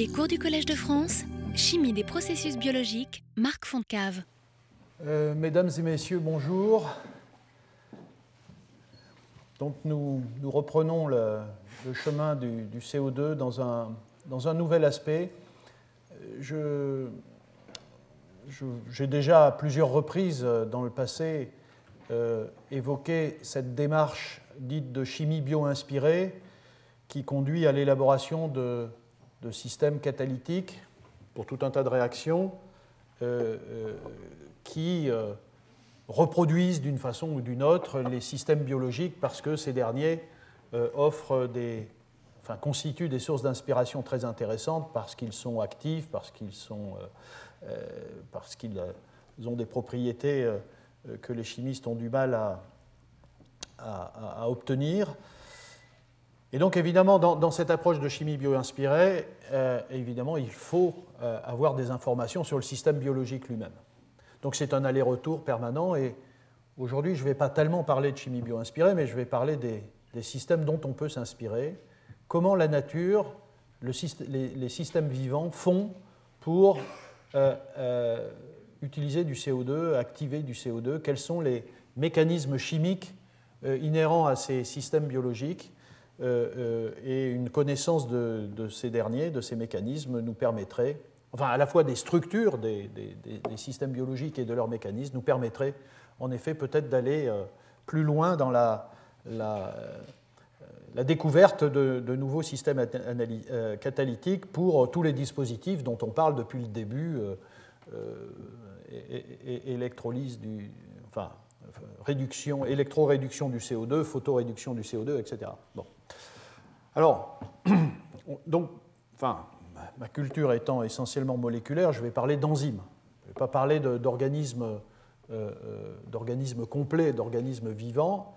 Les cours du Collège de France, Chimie des processus biologiques, Marc Fontcave. Mesdames et messieurs, bonjour. Donc nous reprenons le chemin du CO2 dans un nouvel aspect. J'ai déjà à plusieurs reprises dans le passé évoqué cette démarche dite de chimie bio-inspirée qui conduit à l'élaboration de systèmes catalytiques pour tout un tas de réactions qui reproduisent d'une façon ou d'une autre les systèmes biologiques parce que ces derniers constituent des sources d'inspiration très intéressantes parce qu'ils sont actifs, parce qu'ils ont des propriétés que les chimistes ont du mal à obtenir. Et donc, évidemment, dans cette approche de chimie bio-inspirée, évidemment, il faut avoir des informations sur le système biologique lui-même. Donc, c'est un aller-retour permanent. Et aujourd'hui, je ne vais pas tellement parler de chimie bio-inspirée, mais je vais parler des systèmes dont on peut s'inspirer. Comment la nature, les systèmes vivants font pour utiliser du CO2, activer du CO2, quels sont les mécanismes chimiques inhérents à ces systèmes biologiques. Et une connaissance de ces derniers, de ces mécanismes, nous permettrait, enfin à la fois des structures des systèmes biologiques et de leurs mécanismes, nous permettrait en effet peut-être d'aller plus loin dans la découverte de nouveaux systèmes catalytiques pour tous les dispositifs dont on parle depuis le début, électrolyse électroréduction du CO2, photoréduction du CO2, etc. Bon. Alors, ma culture étant essentiellement moléculaire, je vais parler d'enzymes. Je ne vais pas parler d'organismes complets, d'organismes vivants,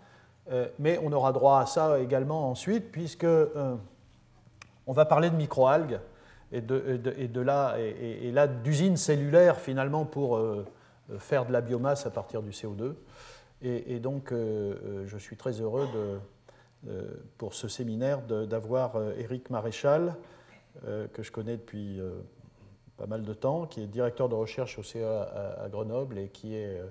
mais on aura droit à ça également ensuite, puisque on va parler de microalgues et d'usines cellulaires finalement pour faire de la biomasse à partir du CO2. Et donc, je suis très heureux pour ce séminaire d'avoir Éric Maréchal, que je connais depuis pas mal de temps, qui est directeur de recherche au CEA à Grenoble et qui est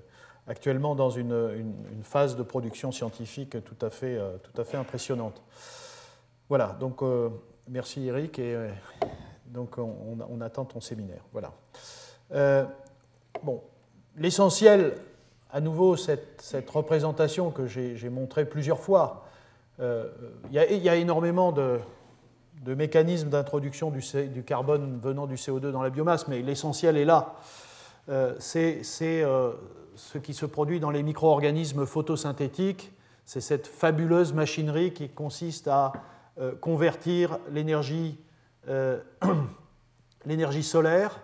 actuellement dans une phase de production scientifique tout à fait impressionnante. Voilà, donc merci Éric, et donc on attend ton séminaire. Voilà. L'essentiel, à nouveau, cette représentation que j'ai montrée plusieurs fois, il y a énormément de mécanismes d'introduction du carbone venant du CO2 dans la biomasse, mais l'essentiel est là. C'est ce qui se produit dans les micro-organismes photosynthétiques, c'est cette fabuleuse machinerie qui consiste à convertir l'énergie solaire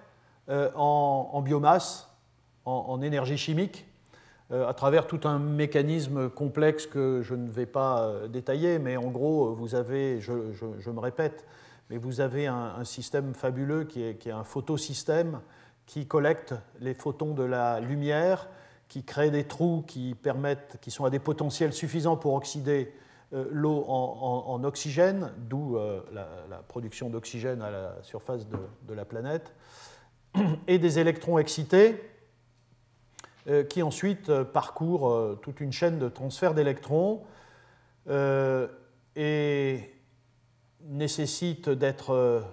en biomasse, en énergie chimique, à travers tout un mécanisme complexe que je ne vais pas détailler, mais en gros, vous avez, je me répète, mais vous avez un système fabuleux qui est un photosystème qui collecte les photons de la lumière, qui crée des trous qui sont à des potentiels suffisants pour oxyder l'eau en oxygène, d'où la production d'oxygène à la surface de la planète, et des électrons excités, qui ensuite parcourt toute une chaîne de transfert d'électrons et nécessite d'être,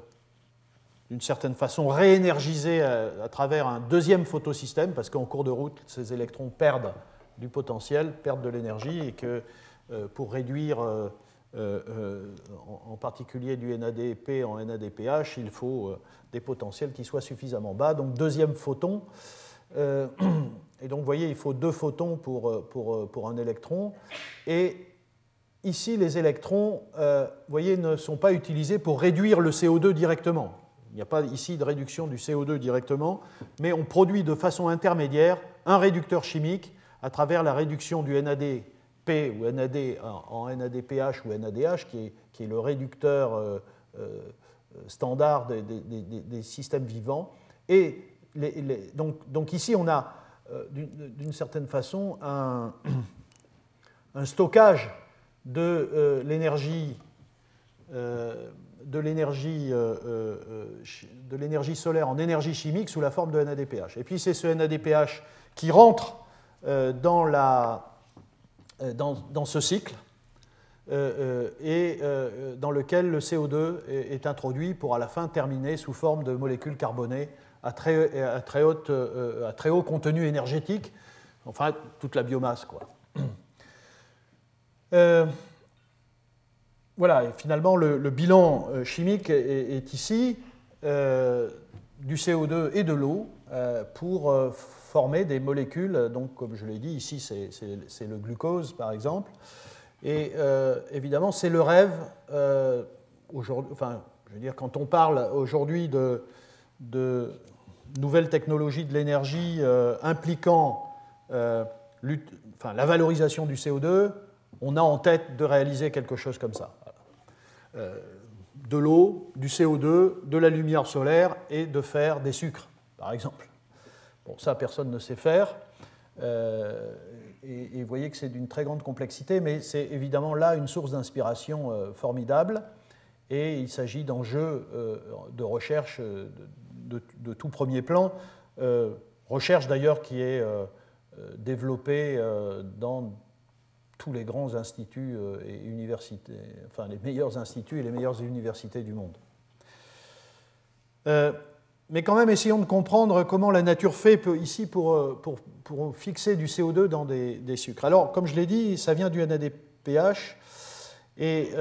d'une certaine façon, réénergisé à travers un deuxième photosystème, parce qu'en cours de route, ces électrons perdent du potentiel, perdent de l'énergie, et que pour réduire en particulier du NADP en NADPH, il faut des potentiels qui soient suffisamment bas. Donc deuxième photon. Et donc, vous voyez, il faut deux photons pour un électron. Et ici, les électrons, vous voyez, ne sont pas utilisés pour réduire le CO2 directement. Il n'y a pas ici de réduction du CO2 directement, mais on produit de façon intermédiaire un réducteur chimique à travers la réduction du NADP ou NAD en NADPH ou NADH, qui est le réducteur standard des systèmes vivants. Et donc ici, on a d'une certaine façon un stockage de l'énergie de l'énergie solaire en énergie chimique sous la forme de NADPH. Et puis c'est ce NADPH qui rentre dans ce cycle et dans lequel le CO2 est introduit pour à la fin terminer sous forme de molécules carbonées à très haut contenu énergétique, enfin toute la biomasse, quoi. Voilà, et finalement, le bilan chimique est ici, du CO2 et de l'eau, pour former des molécules. Donc, comme je l'ai dit, ici, c'est le glucose, par exemple. Et évidemment, c'est le rêve, enfin, je veux dire, quand on parle aujourd'hui de nouvelles technologies de l'énergie impliquant la valorisation du CO2, on a en tête de réaliser quelque chose comme ça. De l'eau, du CO2, de la lumière solaire et de faire des sucres, par exemple. Bon, ça, personne ne sait faire. Et vous voyez que c'est d'une très grande complexité, mais c'est évidemment là une source d'inspiration formidable. Et il s'agit d'enjeux de recherche de tout premier plan. Recherche d'ailleurs qui est développée dans tous les grands instituts et universités, enfin les meilleurs instituts et les meilleures universités du monde. Mais quand même, essayons de comprendre comment la nature fait ici pour fixer du CO2 dans des sucres. Alors, comme je l'ai dit, ça vient du NADPH, et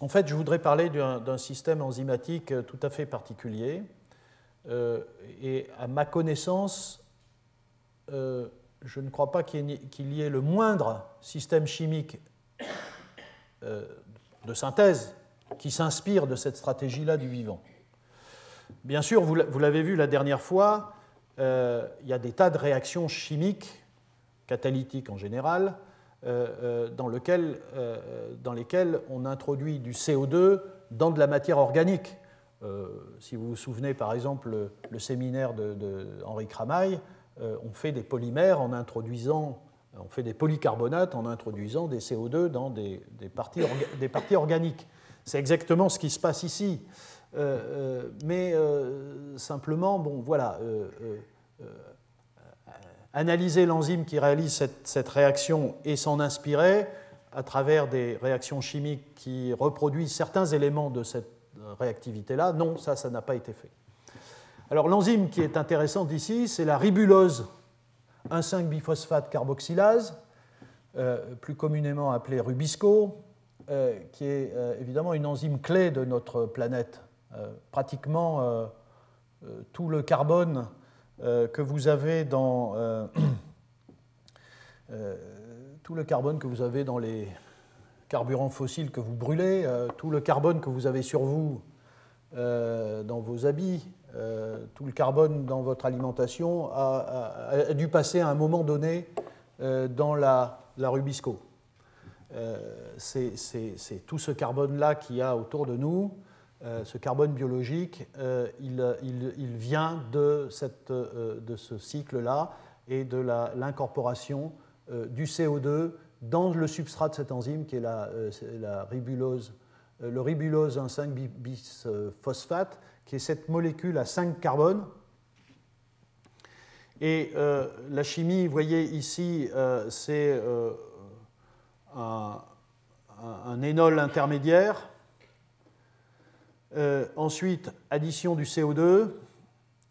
en fait, je voudrais parler d'un système enzymatique tout à fait particulier, et à ma connaissance, je ne crois pas qu'il y ait le moindre système chimique de synthèse qui s'inspire de cette stratégie-là du vivant. Bien sûr, vous l'avez vu la dernière fois, il y a des tas de réactions chimiques, catalytiques en général, dans lesquelles on introduit du CO2 dans de la matière organique. Si vous vous souvenez par exemple le séminaire de Henri Cramay, on fait des polymères on fait des polycarbonates en introduisant des CO2 dans des parties organiques. C'est exactement ce qui se passe ici. Simplement, bon, voilà, analyser l'enzyme qui réalise cette réaction et s'en inspirer à travers des réactions chimiques qui reproduisent certains éléments de cette réactivité-là, non, ça n'a pas été fait. Alors l'enzyme qui est intéressante ici, c'est la ribulose 1,5-biphosphate carboxylase, plus communément appelée Rubisco, qui est évidemment une enzyme clé de notre planète. Pratiquement tout le carbone que vous avez dans les carburants fossiles que vous brûlez, tout le carbone que vous avez sur vous dans vos habits, tout le carbone dans votre alimentation a dû passer à un moment donné dans la Rubisco. C'est tout ce carbone-là qu'il y a autour de nous, ce carbone biologique, il vient de ce cycle-là et de l'incorporation du CO2 dans le substrat de cette enzyme qui est la ribulose, le ribulose 1,5-bisphosphate, qui est cette molécule à 5 carbones. Et la chimie, vous voyez ici, c'est un énol intermédiaire. Ensuite, addition du CO2.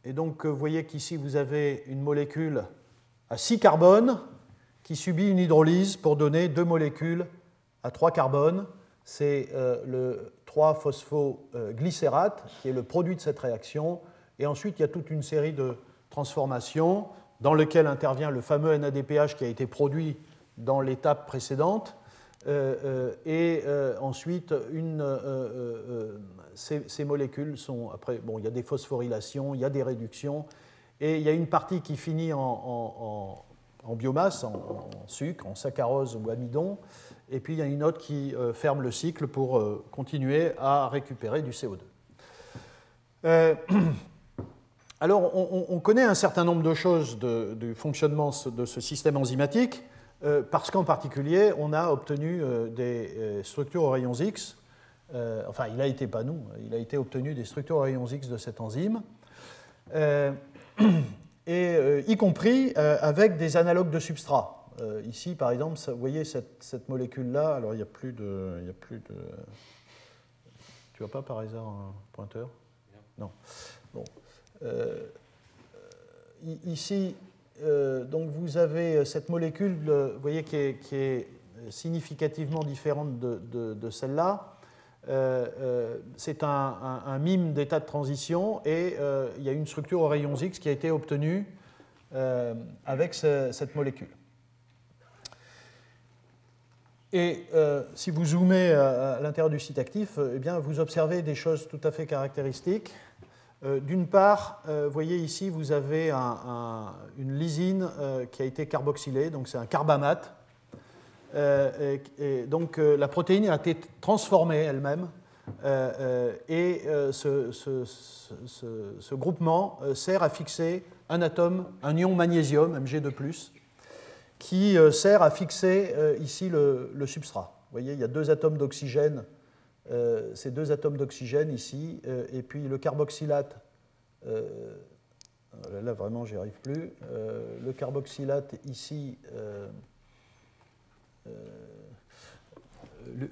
Et donc, vous voyez qu'ici, vous avez une molécule à 6 carbones qui subit une hydrolyse pour donner deux molécules à 3 carbones. C'est le 3-phosphoglycérate qui est le produit de cette réaction. Et ensuite, il y a toute une série de transformations dans lesquelles intervient le fameux NADPH qui a été produit dans l'étape précédente. Ensuite, ces molécules sont... Après, bon, il y a des phosphorylations, il y a des réductions. Et il y a une partie qui finit en biomasse, en sucre, en saccharose ou amidon. Et puis, il y a une autre qui ferme le cycle pour continuer à récupérer du CO2. Alors, on connaît un certain nombre de choses du fonctionnement de ce système enzymatique, parce qu'en particulier, on a obtenu des structures aux rayons X enfin il a été, pas nous, il a été obtenu des structures à ions X de cette enzyme, y compris avec des analogues de substrats. Ici, par exemple, vous voyez cette molécule-là, alors il n'y a plus de... Tu vois pas par hasard un pointeur ? Non. Bon. Ici, donc vous avez cette molécule, vous voyez, qui est significativement différente de celle-là. C'est un mime d'état de transition et il y a une structure aux rayons X qui a été obtenue avec cette molécule. Et si vous zoomez à l'intérieur du site actif, eh bien, vous observez des choses tout à fait caractéristiques. D'une part, vous voyez ici, vous avez une lysine qui a été carboxylée, donc c'est un carbamate. Donc la protéine a été transformée elle-même ce groupement sert à fixer un atome, un ion magnésium, Mg2+, qui sert à fixer ici le substrat. Vous voyez, il y a deux atomes d'oxygène, ces deux atomes d'oxygène ici, et puis le carboxylate, là vraiment j'y arrive plus, le carboxylate ici,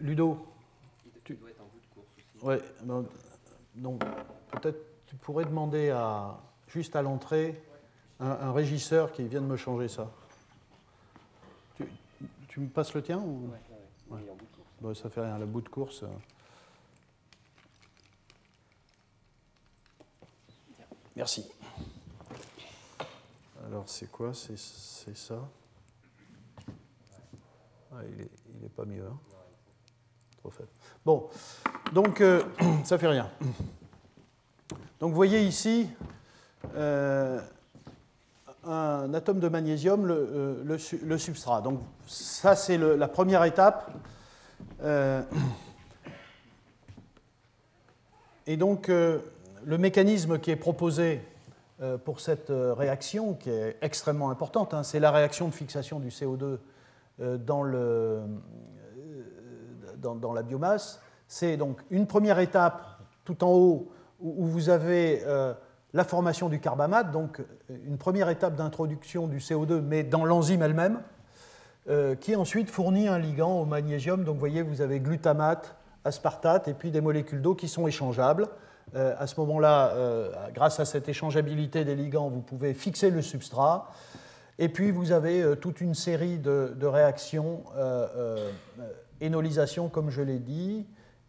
Ludo, tu dois être en bout de course aussi. Ouais, donc peut-être tu pourrais demander juste à l'entrée un régisseur qui vient de me changer ça. Tu me passes le tien ou... Ouais. En bout de course. Bon, ça fait rien, la bout de course. Merci. Alors c'est quoi ? C'est ça ? Ah, il n'est pas mieux. Hein. Trop faible. Bon, donc ça ne fait rien. Donc vous voyez ici un atome de magnésium, le substrat. Donc ça, c'est la première étape. Et donc le mécanisme qui est proposé pour cette réaction, qui est extrêmement importante, hein, c'est la réaction de fixation du CO2 dans la biomasse. C'est donc une première étape tout en haut où vous avez la formation du carbamate, donc une première étape d'introduction du CO2, mais dans l'enzyme elle-même, qui ensuite fournit un ligand au magnésium. Donc vous voyez, vous avez glutamate, aspartate, et puis des molécules d'eau qui sont échangeables. À ce moment-là, grâce à cette échangeabilité des ligands, vous pouvez fixer le substrat. Et puis, vous avez toute une série de réactions, énolisation, comme je l'ai dit,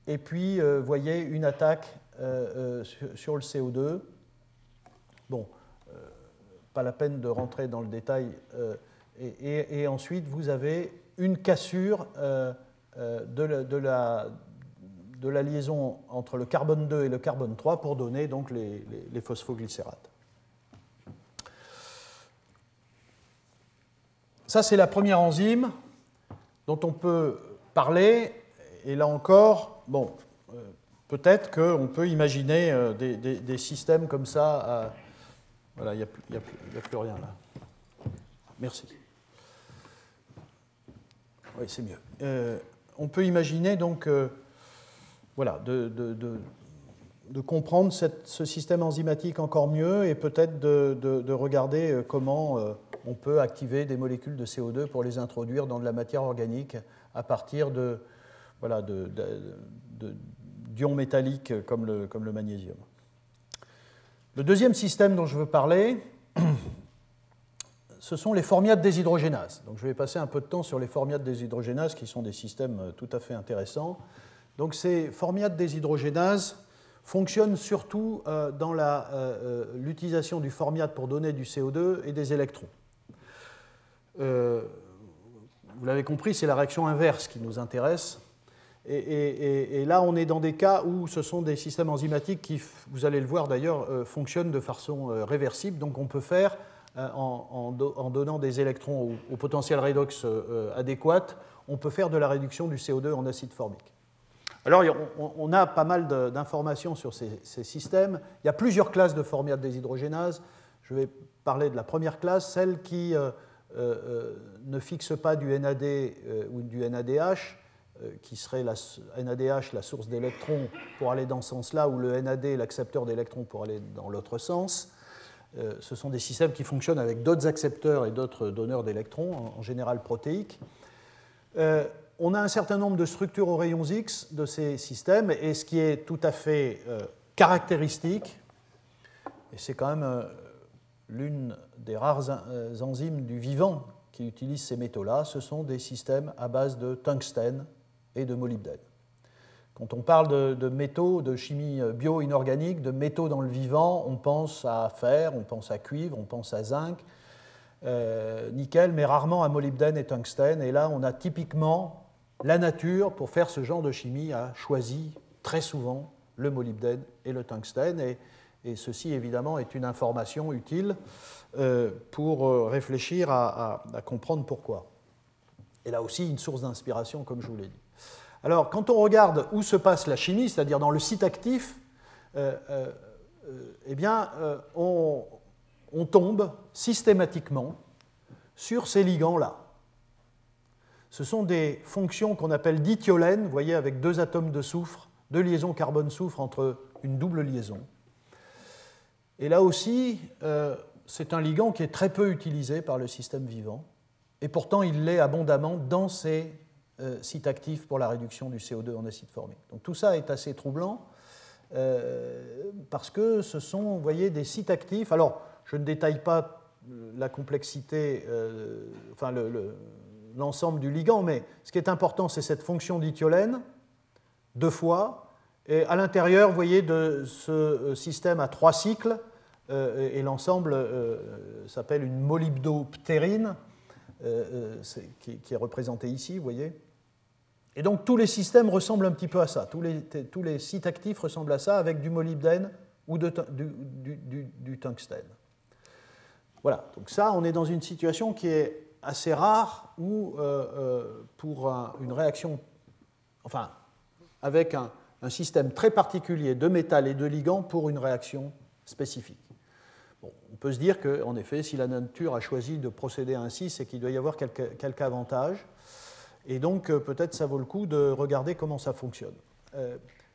et puis, vous voyez, une attaque sur le CO2. Bon, pas la peine de rentrer dans le détail. Et ensuite, vous avez une cassure de la liaison entre le carbone 2 et le carbone 3 pour donner donc les phosphoglycérates. Ça, c'est la première enzyme dont on peut parler. Et là encore, bon, peut-être qu'on peut imaginer des systèmes comme ça. Voilà, il n'y a plus rien là. Merci. Oui, c'est mieux. On peut imaginer donc, voilà, de comprendre ce système enzymatique encore mieux et peut-être de regarder comment... on peut activer des molécules de CO2 pour les introduire dans de la matière organique à partir d'ions métalliques comme le magnésium. Le deuxième système dont je veux parler, ce sont les formiates déshydrogénases. Donc je vais passer un peu de temps sur les formiates déshydrogénases qui sont des systèmes tout à fait intéressants. Donc ces formiates déshydrogénases fonctionne surtout dans l'utilisation du formiate pour donner du CO2 et des électrons. Vous l'avez compris, c'est la réaction inverse qui nous intéresse. Et là, on est dans des cas où ce sont des systèmes enzymatiques qui, vous allez le voir d'ailleurs, fonctionnent de façon réversible. Donc on peut faire, en donnant des électrons au potentiel redox adéquat, on peut faire de la réduction du CO2 en acide formique. Alors, on a pas mal d'informations sur ces systèmes. Il y a plusieurs classes de formiates déshydrogénases. Je vais parler de la première classe, celle qui ne fixe pas du NAD ou du NADH, qui serait la NADH, la source d'électrons, pour aller dans ce sens-là, ou le NAD, l'accepteur d'électrons, pour aller dans l'autre sens. Ce sont des systèmes qui fonctionnent avec d'autres accepteurs et d'autres donneurs d'électrons, en général protéiques. On a un certain nombre de structures aux rayons X de ces systèmes, et ce qui est tout à fait caractéristique, et c'est quand même l'une des rares enzymes du vivant qui utilisent ces métaux-là, ce sont des systèmes à base de tungstène et de molybdène. Quand on parle de métaux, de chimie bio-inorganique, de métaux dans le vivant, on pense à fer, on pense à cuivre, on pense à zinc, nickel, mais rarement à molybdène et tungstène. Et là, on a typiquement la nature, pour faire ce genre de chimie, a choisi très souvent le molybdène et le tungstène. Et ceci, évidemment, est une information utile pour réfléchir à comprendre pourquoi. Et là aussi, une source d'inspiration, comme je vous l'ai dit. Alors, quand on regarde où se passe la chimie, c'est-à-dire dans le site actif, on tombe systématiquement sur ces ligands-là. Ce sont des fonctions qu'on appelle dithiolènes, vous voyez, avec deux atomes de soufre, deux liaisons carbone-soufre entre une double liaison. Et là aussi, c'est un ligand qui est très peu utilisé par le système vivant, et pourtant il l'est abondamment dans ses sites actifs pour la réduction du CO2 en acide formique. Donc tout ça est assez troublant, parce que ce sont, vous voyez, des sites actifs. Alors, je ne détaille pas la complexité, l'ensemble du ligand, mais ce qui est important, c'est cette fonction dithiolène, deux fois, et à l'intérieur, vous voyez, de ce système à trois cycles, et l'ensemble s'appelle une molybdoptérine, qui est représentée ici, vous voyez. Et donc tous les systèmes ressemblent un petit peu à ça, tous les sites actifs ressemblent à ça, avec du molybdène ou du tungstène. Voilà, donc ça, on est dans une situation qui est assez rare, où pour une réaction, enfin, avec un système très particulier de métal et de ligands pour une réaction spécifique. Bon, on peut se dire qu'en effet, si la nature a choisi de procéder ainsi, c'est qu'il doit y avoir quelques avantages. Et donc, peut-être ça vaut le coup de regarder comment ça fonctionne.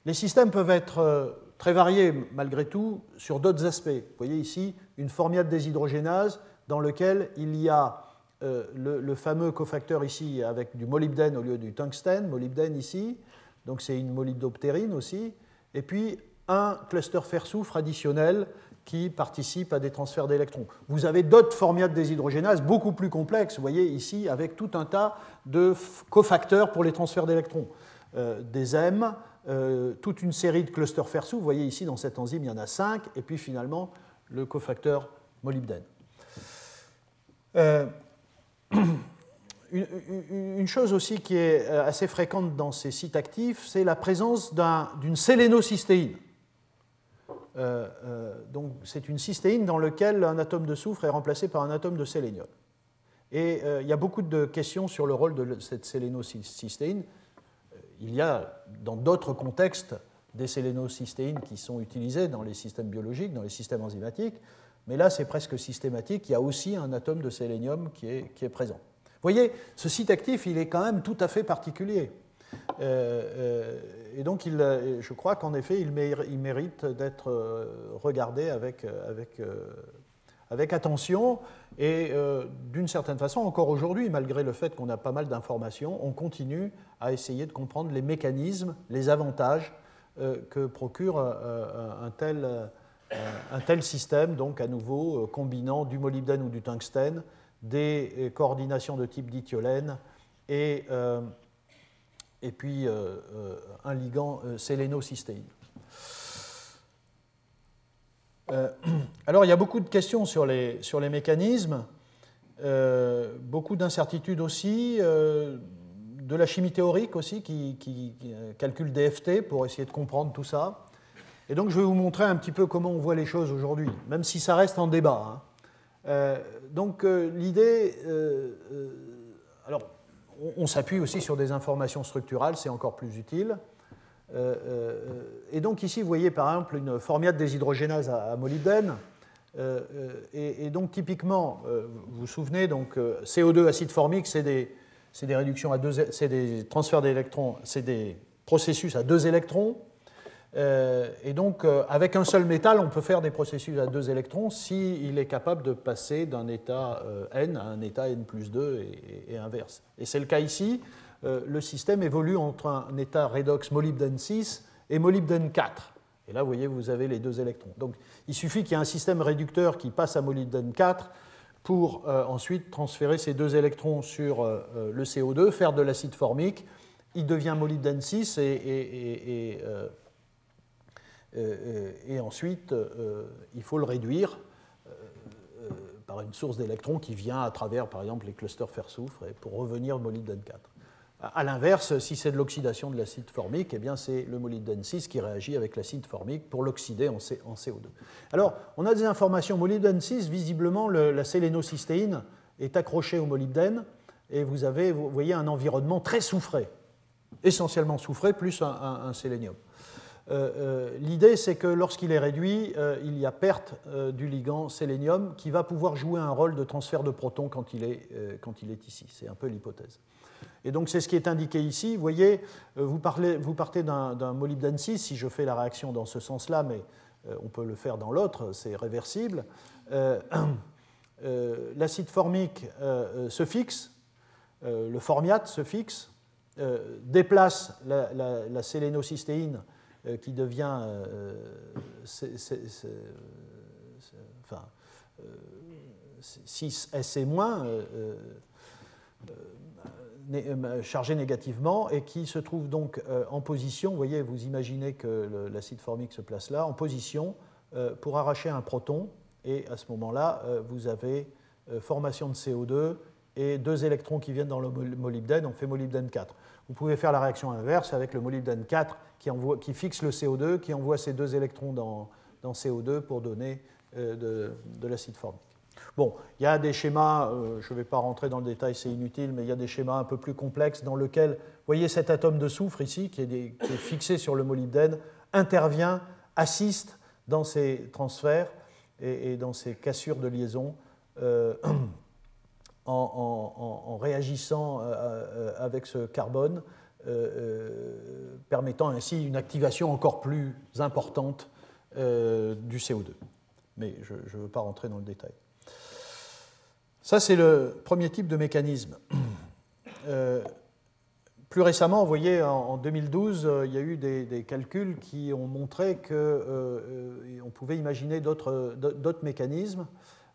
Les systèmes peuvent être très variés, malgré tout, sur d'autres aspects. Vous voyez ici une formiate déshydrogénase dans laquelle il y a le fameux cofacteur ici avec du molybdène au lieu du tungstène, molybdène ici. Donc c'est une molybdoptérine aussi, et puis un cluster fer-soufre additionnel qui participe à des transferts d'électrons. Vous avez d'autres formiates déshydrogénases beaucoup plus complexes, vous voyez ici, avec tout un tas de cofacteurs pour les transferts d'électrons. Des M, toute une série de clusters fer-soufre, vous voyez ici dans cette enzyme il y en a 5, et puis finalement le cofacteur molybdène. Une chose aussi qui est assez fréquente dans ces sites actifs, c'est la présence d'une sélénocystéine. Donc, c'est une cystéine dans laquelle un atome de soufre est remplacé par un atome de sélénium. Et il y a beaucoup de questions sur le rôle de cette sélénocystéine. Il y a, dans d'autres contextes, des sélénocystéines qui sont utilisées dans les systèmes biologiques, dans les systèmes enzymatiques, mais là, c'est presque systématique. Il y a aussi un atome de sélénium qui est présent. Vous voyez, ce site actif, il est quand même tout à fait particulier. Et donc, je crois qu'en effet, il mérite d'être regardé avec attention. Et d'une certaine façon, encore aujourd'hui, malgré le fait qu'on a pas mal d'informations, on continue à essayer de comprendre les mécanismes, les avantages que procure un tel système, donc à nouveau combinant du molybdène ou du tungstène, des coordinations de type dithiolène et puis un ligand sélénocystéine. Alors, il y a beaucoup de questions sur les mécanismes, beaucoup d'incertitudes aussi, de la chimie théorique aussi qui calcule DFT pour essayer de comprendre tout ça. Et donc, je vais vous montrer un petit peu comment on voit les choses aujourd'hui, même si ça reste en débat, hein. Donc l'idée, alors on s'appuie aussi sur des informations structurales, c'est encore plus utile. Et donc ici, vous voyez par exemple une formiate déshydrogénase à molybdène. Et donc typiquement, vous vous souvenez, donc CO2 acide formique, c'est des c'est des réductions à deux, c'est des transferts d'électrons, c'est des processus à 2 électrons. Et donc, avec un seul métal, on peut faire des processus à 2 électrons s'il est capable de passer d'un état N à un état N+2 et inverse. Et c'est le cas ici. Le système évolue entre un état redox molybdène 6 et molybdène 4. Et là, vous voyez, vous avez les 2 électrons. Donc, il suffit qu'il y ait un système réducteur qui passe à molybdène 4 pour ensuite transférer ces 2 électrons sur le CO2, faire de l'acide formique. Il devient molybdène 6 et ensuite, il faut le réduire par une source d'électrons qui vient à travers, par exemple, les clusters fer-soufre pour revenir molybdène 4. À l'inverse, si c'est de l'oxydation de l'acide formique, eh bien c'est le molybdène 6 qui réagit avec l'acide formique pour l'oxyder en CO2. Alors, on a des informations. Molybdène 6, visiblement, la sélénocystéine est accrochée au molybdène et vous voyez un environnement très soufré, essentiellement soufré plus un sélénium. L'idée, c'est que lorsqu'il est réduit, il y a perte du ligand sélénium qui va pouvoir jouer un rôle de transfert de protons quand il est ici. C'est un peu l'hypothèse. Et donc, c'est ce qui est indiqué ici. Vous voyez, vous partez d'un molybdène 6, si je fais la réaction dans ce sens-là, mais on peut le faire dans l'autre, c'est réversible. L'acide formique se fixe, le formiate se fixe, déplace la sélénocystéine qui devient enfin, 6S et moins, chargé négativement, et qui se trouve donc en position, vous voyez, vous imaginez que l'acide formique se place là, en position pour arracher un proton, et à ce moment-là, vous avez formation de CO2 et 2 électrons qui viennent dans le molybdène, on fait molybdène 4. Vous pouvez faire la réaction inverse avec le molybdène 4 qui fixe le CO2, qui envoie ces 2 électrons dans CO2 pour donner de l'acide formique. Bon, il y a des schémas, je ne vais pas rentrer dans le détail, c'est inutile, mais il y a des schémas un peu plus complexes dans lesquels, vous voyez cet atome de soufre ici, qui est fixé sur le molybdène, intervient, assiste dans ces transferts et dans ces cassures de liaison en réagissant avec ce carbone, permettant ainsi une activation encore plus importante du CO2. Mais je ne veux pas rentrer dans le détail. Ça, c'est le premier type de mécanisme. Plus récemment, vous voyez, en 2012, il y a eu des calculs qui ont montré qu'on pouvait imaginer d'autres mécanismes.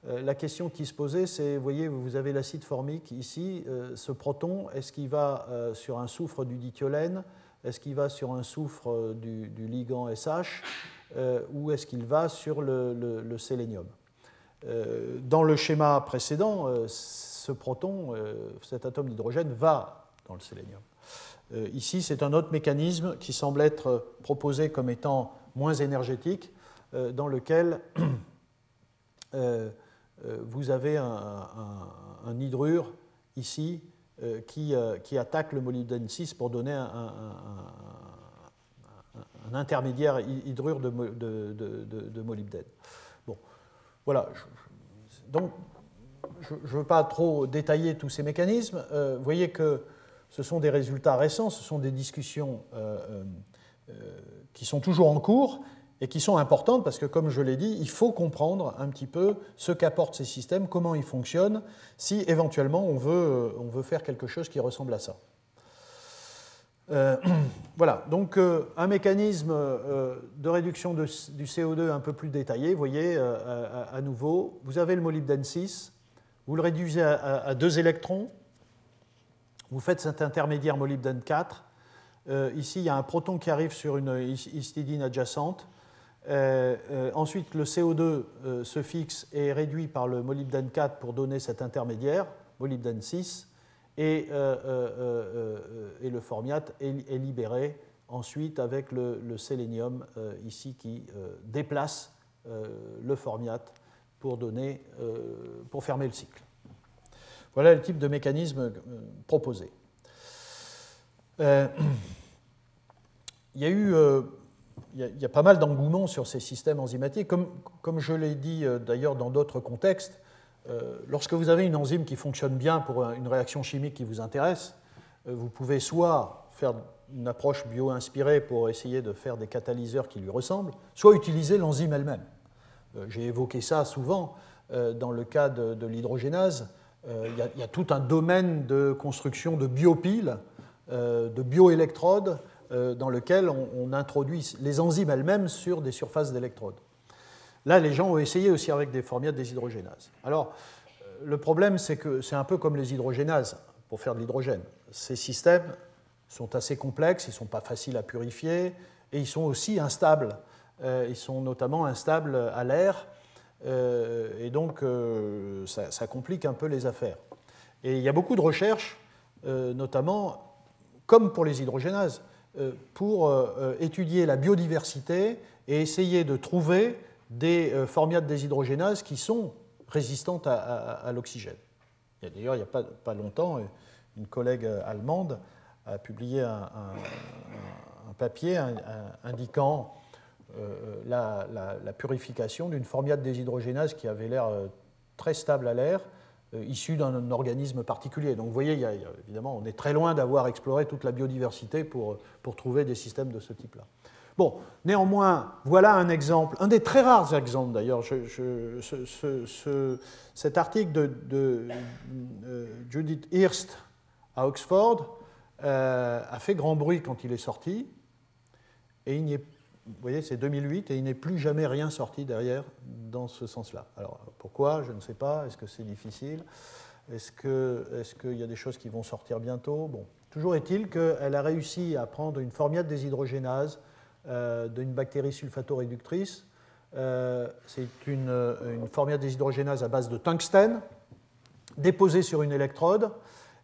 La question qui se posait, c'est, vous voyez, vous avez l'acide formique ici, ce proton, est-ce qu'il va sur un soufre du dithiolène? Est-ce qu'il va sur un soufre du ligand SH? Ou est-ce qu'il va sur le sélénium? Dans le schéma précédent, ce proton, cet atome d'hydrogène, va dans le sélénium. Ici, c'est un autre mécanisme qui semble être proposé comme étant moins énergétique, dans lequel vous avez un hydrure ici qui attaque le molybdène 6 pour donner un intermédiaire hydrure de molybdène. Bon, voilà. Donc, je ne veux pas trop détailler tous ces mécanismes. Vous voyez que ce sont des résultats récents, ce sont des discussions qui sont toujours en cours et qui sont importantes parce que, comme je l'ai dit, il faut comprendre un petit peu ce qu'apportent ces systèmes, comment ils fonctionnent, si éventuellement on veut faire quelque chose qui ressemble à ça. Voilà, donc un mécanisme de réduction du CO2 un peu plus détaillé, vous voyez, à nouveau, vous avez le molybdène 6, vous le réduisez à 2 électrons, vous faites cet intermédiaire molybdène 4, ici il y a un proton qui arrive sur une histidine adjacente, ensuite le CO2 se fixe et est réduit par le molybdène 4 pour donner cet intermédiaire, molybdène 6, et le formiate est libéré ensuite avec le sélénium ici qui déplace le formiate pour fermer le cycle. Voilà le type de mécanisme proposé. Il y a pas mal d'engouement sur ces systèmes enzymatiques. Comme je l'ai dit d'ailleurs dans d'autres contextes, lorsque vous avez une enzyme qui fonctionne bien pour une réaction chimique qui vous intéresse, vous pouvez soit faire une approche bio-inspirée pour essayer de faire des catalyseurs qui lui ressemblent, soit utiliser l'enzyme elle-même. J'ai évoqué ça souvent dans le cas de l'hydrogénase. Il y a tout un domaine de construction de biopiles, de bioélectrodes, dans lequel on introduit les enzymes elles-mêmes sur des surfaces d'électrodes. Là, les gens ont essayé aussi avec des formiates déshydrogénases. Alors, le problème, c'est que c'est un peu comme les hydrogénases pour faire de l'hydrogène. Ces systèmes sont assez complexes, ils ne sont pas faciles à purifier, et ils sont aussi instables. Ils sont notamment instables à l'air, et donc ça complique un peu les affaires. Et il y a beaucoup de recherches, notamment, comme pour les hydrogénases, pour étudier la biodiversité et essayer de trouver des formiates déshydrogénases qui sont résistantes à l'oxygène. D'ailleurs, il n'y a pas longtemps, une collègue allemande a publié un papier indiquant la purification d'une formiate déshydrogénase qui avait l'air très stable à l'air, issue d'un organisme particulier. Donc vous voyez, évidemment, on est très loin d'avoir exploré toute la biodiversité pour trouver des systèmes de ce type-là. Bon, néanmoins, voilà un exemple, un des très rares exemples d'ailleurs. Cet article de Judith Hirst à Oxford a fait grand bruit quand il est sorti, et il n'y est, vous voyez, c'est 2008, et il n'est plus jamais rien sorti derrière dans ce sens-là. Alors pourquoi ? Je ne sais pas. Est-ce que c'est difficile ? Est-ce qu'il y a des choses qui vont sortir bientôt ? Bon, toujours est-il qu'elle a réussi à prendre une formiate déshydrogénase d'une bactérie sulfato-réductrice. C'est une formiate déshydrogénase à base de tungstène, déposée sur une électrode,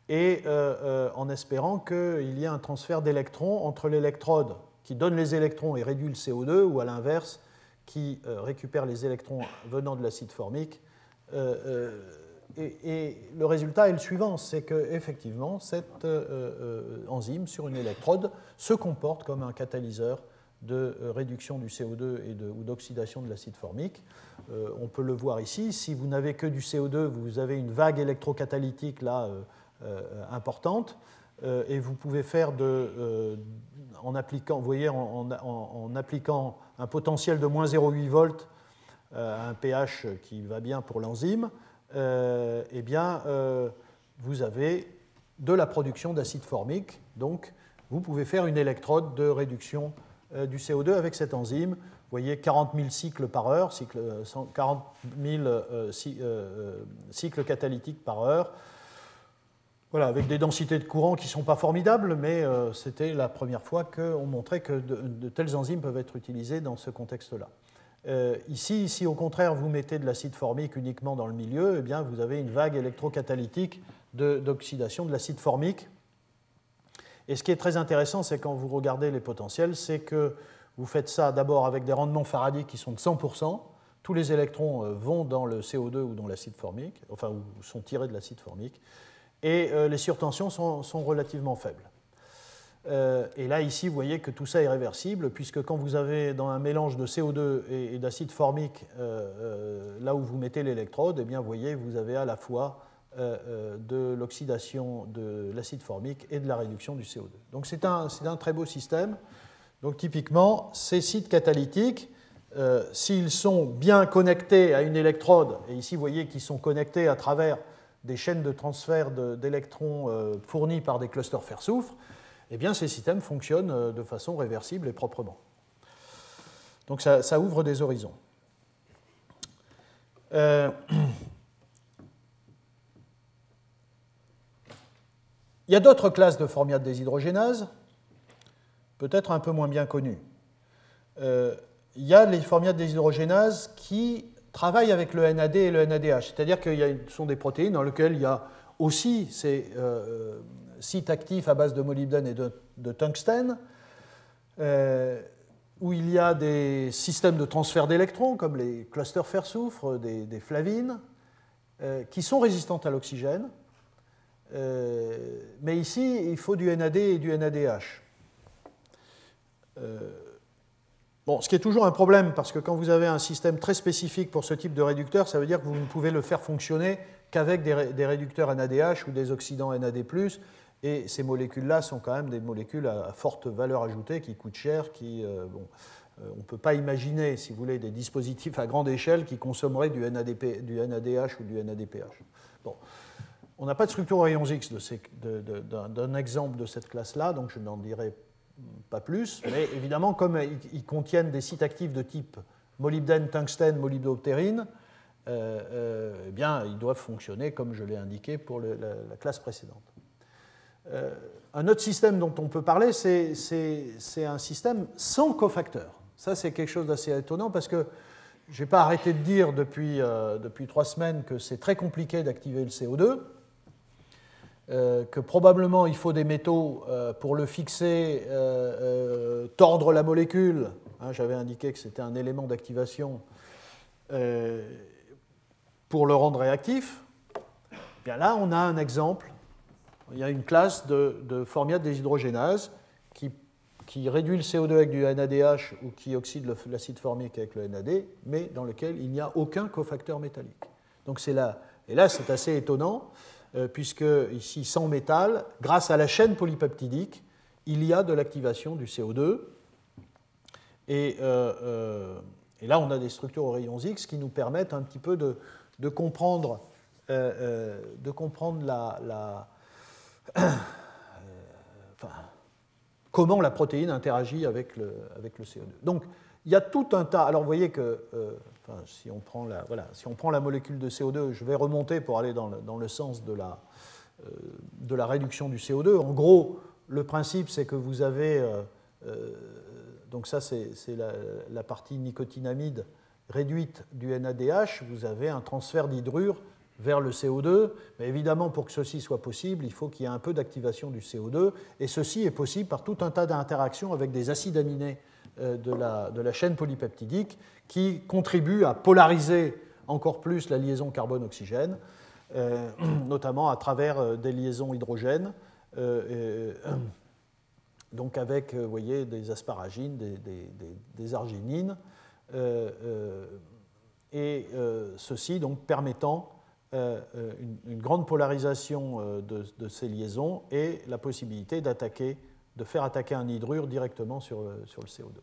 et en espérant qu'il y ait un transfert d'électrons entre l'électrode qui donne les électrons et réduit le CO2, ou à l'inverse, qui récupère les électrons venant de l'acide formique. Et le résultat est le suivant, c'est qu'effectivement, cette enzyme sur une électrode se comporte comme un catalyseur de réduction du CO2 ou d'oxydation de l'acide formique. On peut le voir ici. Si vous n'avez que du CO2, vous avez une vague électrocatalytique là, importante, et vous pouvez faire en appliquant un potentiel de moins 0,8 volts à un pH qui va bien pour l'enzyme, vous avez de la production d'acide formique. Donc, vous pouvez faire une électrode de réduction du CO2 avec cette enzyme. Vous voyez 40 000 cycles par heure, 40 000 cycles catalytiques par heure. Voilà, avec des densités de courant qui ne sont pas formidables, mais c'était la première fois qu'on montrait que de telles enzymes peuvent être utilisées dans ce contexte-là. Ici, si au contraire vous mettez de l'acide formique uniquement dans le milieu, eh bien, vous avez une vague électrocatalytique d'oxydation de l'acide formique. Et ce qui est très intéressant, c'est quand vous regardez les potentiels, c'est que vous faites ça d'abord avec des rendements faradiques qui sont de 100%. Tous les électrons vont dans le CO2 ou dans l'acide formique, enfin, ou sont tirés de l'acide formique, et les surtensions sont relativement faibles. Et là, ici, vous voyez que tout ça est réversible, puisque quand vous avez dans un mélange de CO2 et d'acide formique, là où vous mettez l'électrode, eh bien, vous voyez, vous avez à la fois de l'oxydation de l'acide formique et de la réduction du CO2. Donc, c'est un très beau système. Donc, typiquement, ces sites catalytiques, s'ils sont bien connectés à une électrode, et ici, vous voyez qu'ils sont connectés à travers des chaînes de transfert d'électrons fournies par des clusters fer-soufre, eh bien, ces systèmes fonctionnent de façon réversible et proprement. Donc, ça ouvre des horizons. Il y a d'autres classes de formiates déshydrogénases, peut-être un peu moins bien connues. Il y a les formiates déshydrogénases qui travaillent avec le NAD et le NADH, c'est-à-dire que ce sont des protéines dans lesquelles il y a aussi ces sites actifs à base de molybdène et de tungstène, où il y a des systèmes de transfert d'électrons, comme les clusters fer-soufre, des flavines, qui sont résistantes à l'oxygène. Mais ici, il faut du NAD et du NADH. Bon, ce qui est toujours un problème, parce que quand vous avez un système très spécifique pour ce type de réducteur, ça veut dire que vous ne pouvez le faire fonctionner qu'avec des réducteurs NADH ou des oxydants NAD+, et ces molécules-là sont quand même des molécules à forte valeur ajoutée, qui coûtent cher, qui... on ne peut pas imaginer, si vous voulez, des dispositifs à grande échelle qui consommeraient du NADH ou du NADPH. Bon. On n'a pas de structure aux rayons X d'un exemple de cette classe-là, donc je n'en dirai pas plus, mais évidemment, comme ils contiennent des sites actifs de type molybdène, tungstène, molybdoptérine, eh bien, ils doivent fonctionner comme je l'ai indiqué pour la classe précédente. Un autre système dont on peut parler, c'est un système sans cofacteur. Ça, c'est quelque chose d'assez étonnant parce que je n'ai pas arrêté de dire depuis 3 semaines que c'est très compliqué d'activer le CO2, que probablement il faut des métaux pour le fixer, tordre la molécule. Hein, j'avais indiqué que c'était un élément d'activation pour le rendre réactif. Bien là, on a un exemple. Il y a une classe de formiates déshydrogénases qui réduit le CO2 avec du NADH ou qui oxyde l'acide formique avec le NAD, mais dans lequel il n'y a aucun cofacteur métallique. Donc c'est là, et là c'est assez étonnant, puisque ici sans métal, grâce à la chaîne polypeptidique, il y a de l'activation du CO2. Et là on a des structures aux rayons X qui nous permettent un petit peu de comprendre comment la protéine interagit avec le CO2. Donc, il y a tout un tas... Alors, vous voyez que si on prend la molécule de CO2, je vais remonter pour aller dans le sens de la réduction du CO2. En gros, le principe, c'est que vous avez... donc ça, c'est la partie nicotinamide réduite du NADH. Vous avez un transfert d'hydrure vers le CO2, mais évidemment pour que ceci soit possible, il faut qu'il y ait un peu d'activation du CO2, et ceci est possible par tout un tas d'interactions avec des acides aminés de la chaîne polypeptidique qui contribuent à polariser encore plus la liaison carbone-oxygène, notamment à travers des liaisons hydrogènes, donc avec, vous voyez, des asparagines, des arginines, et ceci donc permettant une grande polarisation de ces liaisons et la possibilité de faire attaquer un hydrure directement sur le CO2.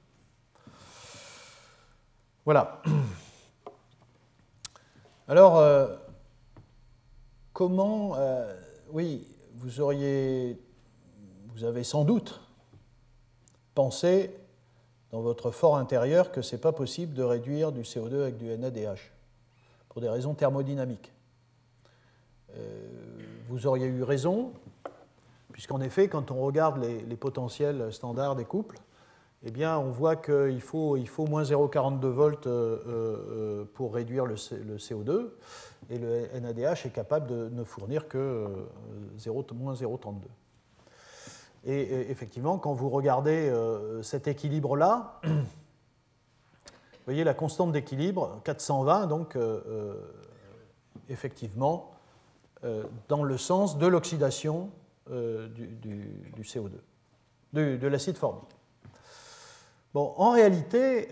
Voilà. Alors, comment... oui, vous avez sans doute pensé dans votre fort intérieur que ce n'est pas possible de réduire du CO2 avec du NADH pour des raisons thermodynamiques. Vous auriez eu raison, puisqu'en effet, quand on regarde les potentiels standards des couples, eh bien, on voit qu'il faut moins 0,42 volts pour réduire le CO2, et le NADH est capable de ne fournir que moins 0,32. Et effectivement, quand vous regardez cet équilibre-là, vous voyez la constante d'équilibre, 420, donc effectivement, dans le sens de l'oxydation du CO2, de l'acide formique. Bon, en réalité,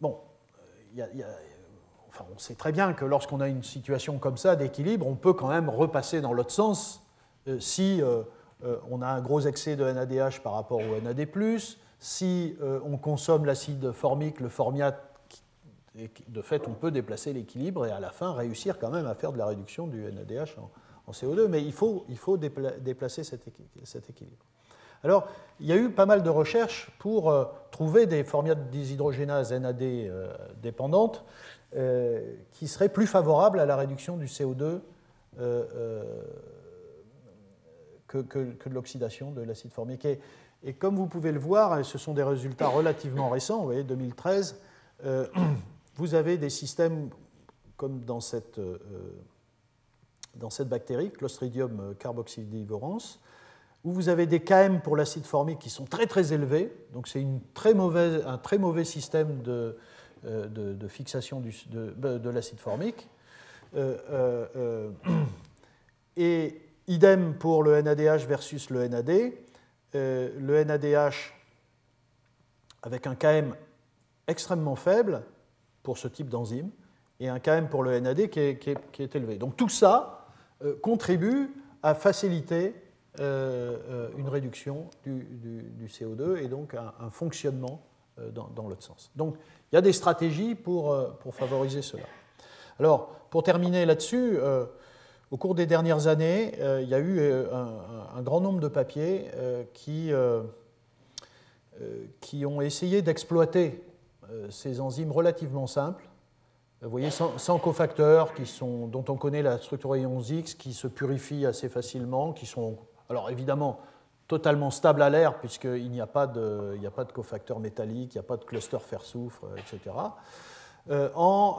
on sait très bien que lorsqu'on a une situation comme ça d'équilibre, on peut quand même repasser dans l'autre sens si on a un gros excès de NADH par rapport au NAD+, si on consomme l'acide formique, le formiate. Et de fait, on peut déplacer l'équilibre et à la fin réussir quand même à faire de la réduction du NADH en CO2, mais il faut déplacer cet équilibre. Alors, il y a eu pas mal de recherches pour trouver des formiates déshydrogénases NAD dépendantes qui seraient plus favorables à la réduction du CO2 que de l'oxydation de l'acide formique. Et comme vous pouvez le voir, ce sont des résultats relativement récents, vous voyez, 2013, vous avez des systèmes comme dans cette bactérie, Clostridium carboxydivorans, où vous avez des Km pour l'acide formique qui sont très très élevés, donc c'est un très mauvais système de fixation de l'acide formique. Et idem pour le NADH versus le NAD, le NADH avec un Km extrêmement faible pour ce type d'enzyme et un Km pour le NAD qui est élevé. Donc tout ça contribue à faciliter une réduction du CO2 et donc un fonctionnement dans l'autre sens. Donc il y a des stratégies pour favoriser cela. Alors pour terminer là-dessus, au cours des dernières années, il y a eu un grand nombre de papiers qui ont essayé d'exploiter ces enzymes relativement simples, vous voyez, sans cofacteurs, dont on connaît la structure ion X, qui se purifie assez facilement, qui sont, alors évidemment, totalement stables à l'air, puisqu'il n'y a pas de cofacteurs métalliques, il n'y a pas de cluster fer-soufre, etc., en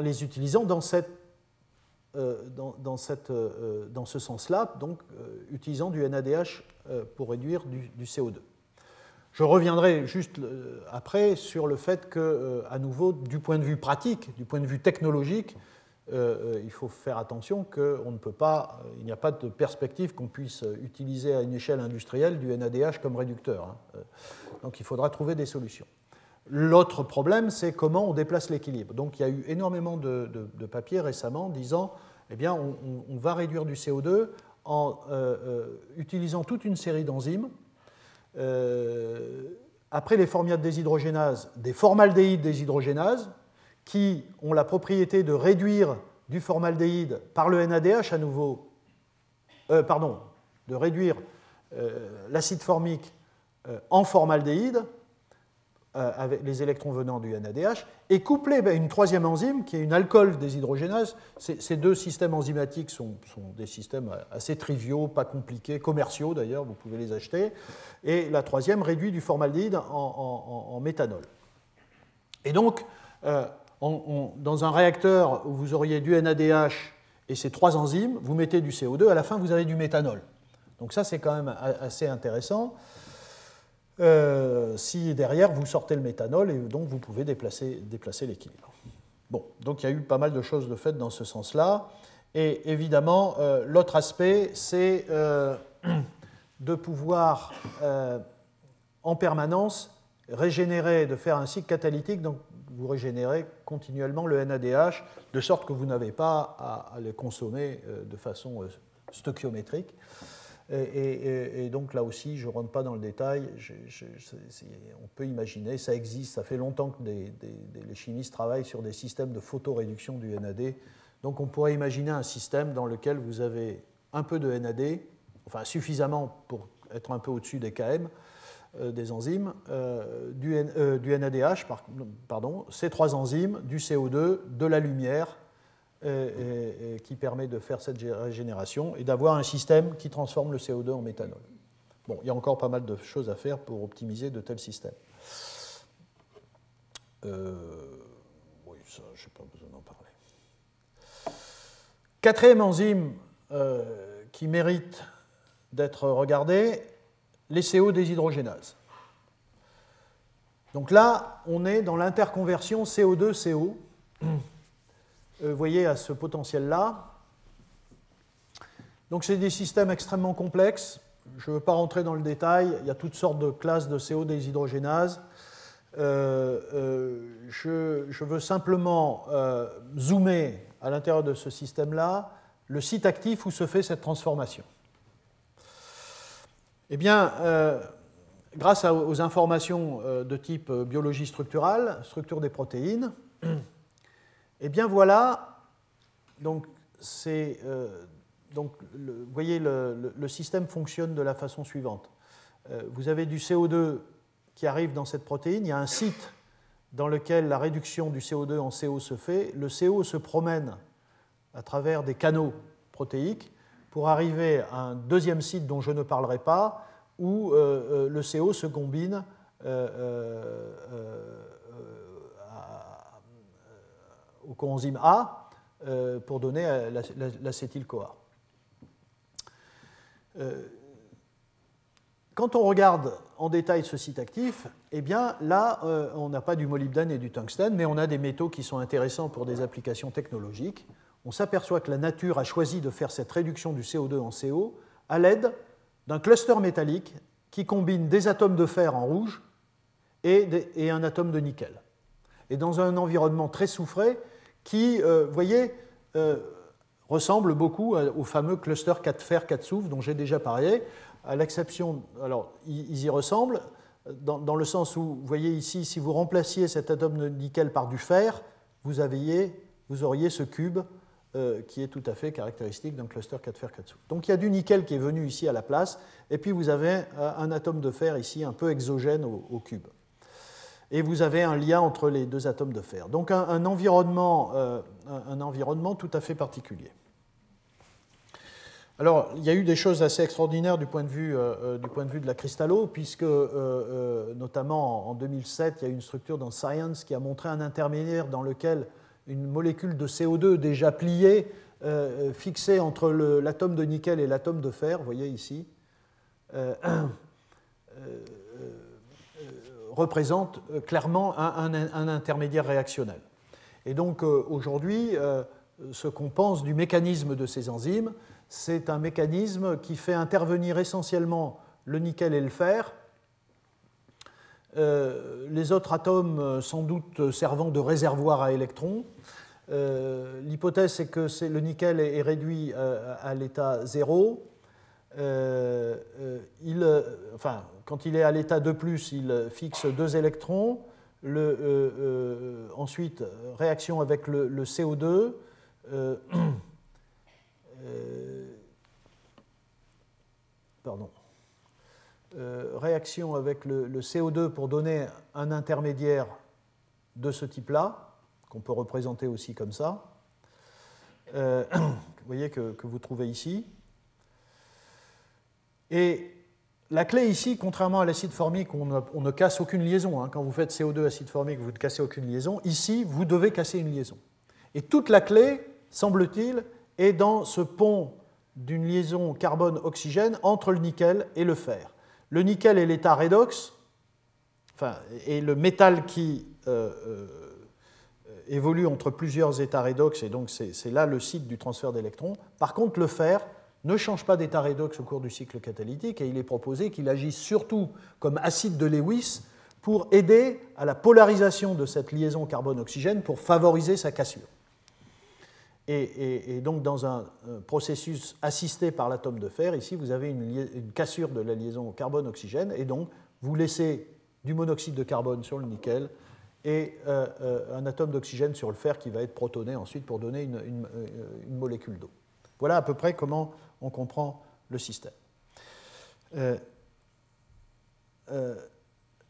les utilisant dans ce sens-là, donc utilisant du NADH pour réduire du CO2. Je reviendrai juste après sur le fait que, à nouveau, du point de vue pratique, du point de vue technologique, il faut faire attention qu'on ne peut pas, il n'y a pas de perspective qu'on puisse utiliser à une échelle industrielle du NADH comme réducteur, hein. Donc il faudra trouver des solutions. L'autre problème, c'est comment on déplace l'équilibre. Donc il y a eu énormément de papiers récemment disant, eh bien, on va réduire du CO2 en utilisant toute une série d'enzymes. Après les formiates déshydrogénases, des formaldéhydes déshydrogénases, qui ont la propriété de réduire du formaldéhyde par le NADH à nouveau, de réduire l'acide formique en formaldéhyde, avec les électrons venant du NADH, et couplé à une troisième enzyme qui est une alcool déshydrogénase. Ces deux systèmes enzymatiques sont des systèmes assez triviaux, pas compliqués, commerciaux d'ailleurs, vous pouvez les acheter. Et la troisième réduit du formaldéhyde en méthanol. Et donc, dans un réacteur où vous auriez du NADH et ces trois enzymes, vous mettez du CO2, à la fin vous avez du méthanol. Donc ça c'est quand même assez intéressant. Si derrière vous sortez le méthanol et donc vous pouvez déplacer l'équilibre. Bon, donc il y a eu pas mal de choses de faites dans ce sens-là. Et évidemment, l'autre aspect, c'est de pouvoir en permanence régénérer, de faire un cycle catalytique. Donc vous régénérez continuellement le NADH de sorte que vous n'avez pas à le consommer de façon stoichiométrique. Et donc là aussi, je ne rentre pas dans le détail, on peut imaginer, ça existe, ça fait longtemps que les chimistes travaillent sur des systèmes de photoréduction du NAD, donc on pourrait imaginer un système dans lequel vous avez un peu de NAD, enfin suffisamment pour être un peu au-dessus des Km, des enzymes, du NADH, ces trois enzymes, du CO2, de la lumière, et qui permet de faire cette régénération et d'avoir un système qui transforme le CO2 en méthanol. Bon, il y a encore pas mal de choses à faire pour optimiser de tels systèmes. Oui, ça, je n'ai pas besoin d'en parler. Quatrième enzyme qui mérite d'être regardée, les CO déshydrogénases. Donc là, on est dans l'interconversion CO2-CO. Vous voyez à ce potentiel-là. Donc c'est des systèmes extrêmement complexes. Je ne veux pas rentrer dans le détail. Il y a toutes sortes de classes de CO déshydrogénases. Je veux simplement zoomer à l'intérieur de ce système-là le site actif où se fait cette transformation. Eh bien, grâce aux informations de type biologie structurale, structure des protéines, eh bien voilà, donc vous voyez, le système fonctionne de la façon suivante. Vous avez du CO2 qui arrive dans cette protéine, il y a un site dans lequel la réduction du CO2 en CO se fait, le CO se promène à travers des canaux protéiques pour arriver à un deuxième site dont je ne parlerai pas, où le CO se combine aux coenzymes A pour donner l'acétyl-CoA. Quand on regarde en détail ce site actif, eh bien là, on n'a pas du molybdène et du tungstène, mais on a des métaux qui sont intéressants pour des applications technologiques. On s'aperçoit que la nature a choisi de faire cette réduction du CO2 en CO à l'aide d'un cluster métallique qui combine des atomes de fer en rouge et un atome de nickel. Et dans un environnement très soufré qui, vous voyez, ressemble beaucoup au fameux cluster 4 fer 4 soufre dont j'ai déjà parlé, à l'exception, alors ils y ressemblent, dans le sens où, vous voyez ici, si vous remplaciez cet atome de nickel par du fer, vous auriez ce cube qui est tout à fait caractéristique d'un cluster 4 fer 4 soufre. Donc il y a du nickel qui est venu ici à la place, et puis vous avez un atome de fer ici un peu exogène au cube. Et vous avez un lien entre les deux atomes de fer. Donc un environnement tout à fait particulier. Alors, il y a eu des choses assez extraordinaires du point de vue de la cristallo, puisque notamment en 2007, il y a eu une structure dans Science qui a montré un intermédiaire dans lequel une molécule de CO2 déjà pliée, fixée entre l'atome de nickel et l'atome de fer, vous voyez ici, représente clairement un intermédiaire réactionnel. Et donc aujourd'hui, ce qu'on pense du mécanisme de ces enzymes, c'est un mécanisme qui fait intervenir essentiellement le nickel et le fer, les autres atomes sans doute servant de réservoir à électrons. L'hypothèse, c'est que le nickel est réduit à l'état 0. Quand il est à l'état 2+, il fixe 2 électrons. Ensuite, réaction avec le CO2. Réaction avec le CO2 pour donner un intermédiaire de ce type-là, qu'on peut représenter aussi comme ça. Vous voyez que vous trouvez ici. Et la clé ici, contrairement à l'acide formique, on ne casse aucune liaison. Quand vous faites CO2 acide formique, vous ne cassez aucune liaison. Ici, vous devez casser une liaison. Et toute la clé, semble-t-il, est dans ce pont d'une liaison carbone-oxygène entre le nickel et le fer. Le nickel est l'état redox, et le métal qui évolue entre plusieurs états redox, et donc c'est là le site du transfert d'électrons. Par contre, le fer ne change pas d'état redox au cours du cycle catalytique, et il est proposé qu'il agisse surtout comme acide de Lewis pour aider à la polarisation de cette liaison carbone-oxygène pour favoriser sa cassure. Et donc, dans un processus assisté par l'atome de fer, ici, vous avez une cassure de la liaison carbone-oxygène, et donc, vous laissez du monoxyde de carbone sur le nickel et un atome d'oxygène sur le fer qui va être protoné ensuite pour donner une molécule d'eau. Voilà à peu près comment on comprend le système.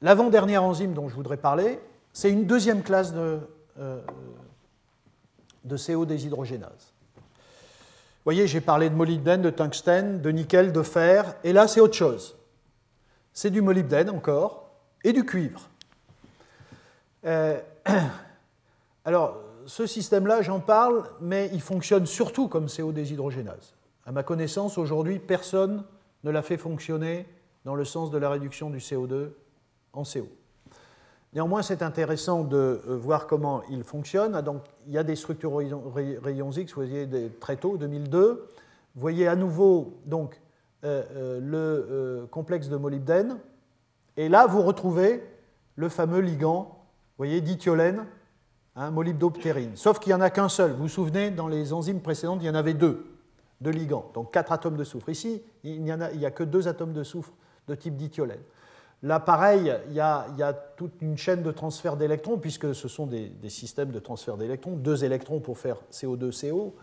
L'avant-dernière enzyme dont je voudrais parler, c'est une deuxième classe de CO déshydrogénase. Vous voyez, j'ai parlé de molybdène, de tungstène, de nickel, de fer, et là, c'est autre chose. C'est du molybdène encore, et du cuivre. Alors, ce système-là, j'en parle, mais il fonctionne surtout comme CO déshydrogénase. À ma connaissance, aujourd'hui, personne ne l'a fait fonctionner dans le sens de la réduction du CO2 en CO. Néanmoins, c'est intéressant de voir comment il fonctionne. Donc, il y a des structures rayons X, vous voyez, très tôt, 2002. Vous voyez à nouveau donc, le complexe de molybdène. Et là, vous retrouvez le fameux ligand, vous voyez, dithiolène, molybdoptérine. Sauf qu'il n'y en a qu'un seul. Vous vous souvenez, dans les enzymes précédentes, il y en avait deux ligands, donc 4 atomes de soufre. Ici, il n'y a que 2 atomes de soufre de type dithiolène. Là, pareil, il y a toute une chaîne de transfert d'électrons, puisque ce sont des systèmes de transfert d'électrons, 2 électrons pour faire CO2-CO.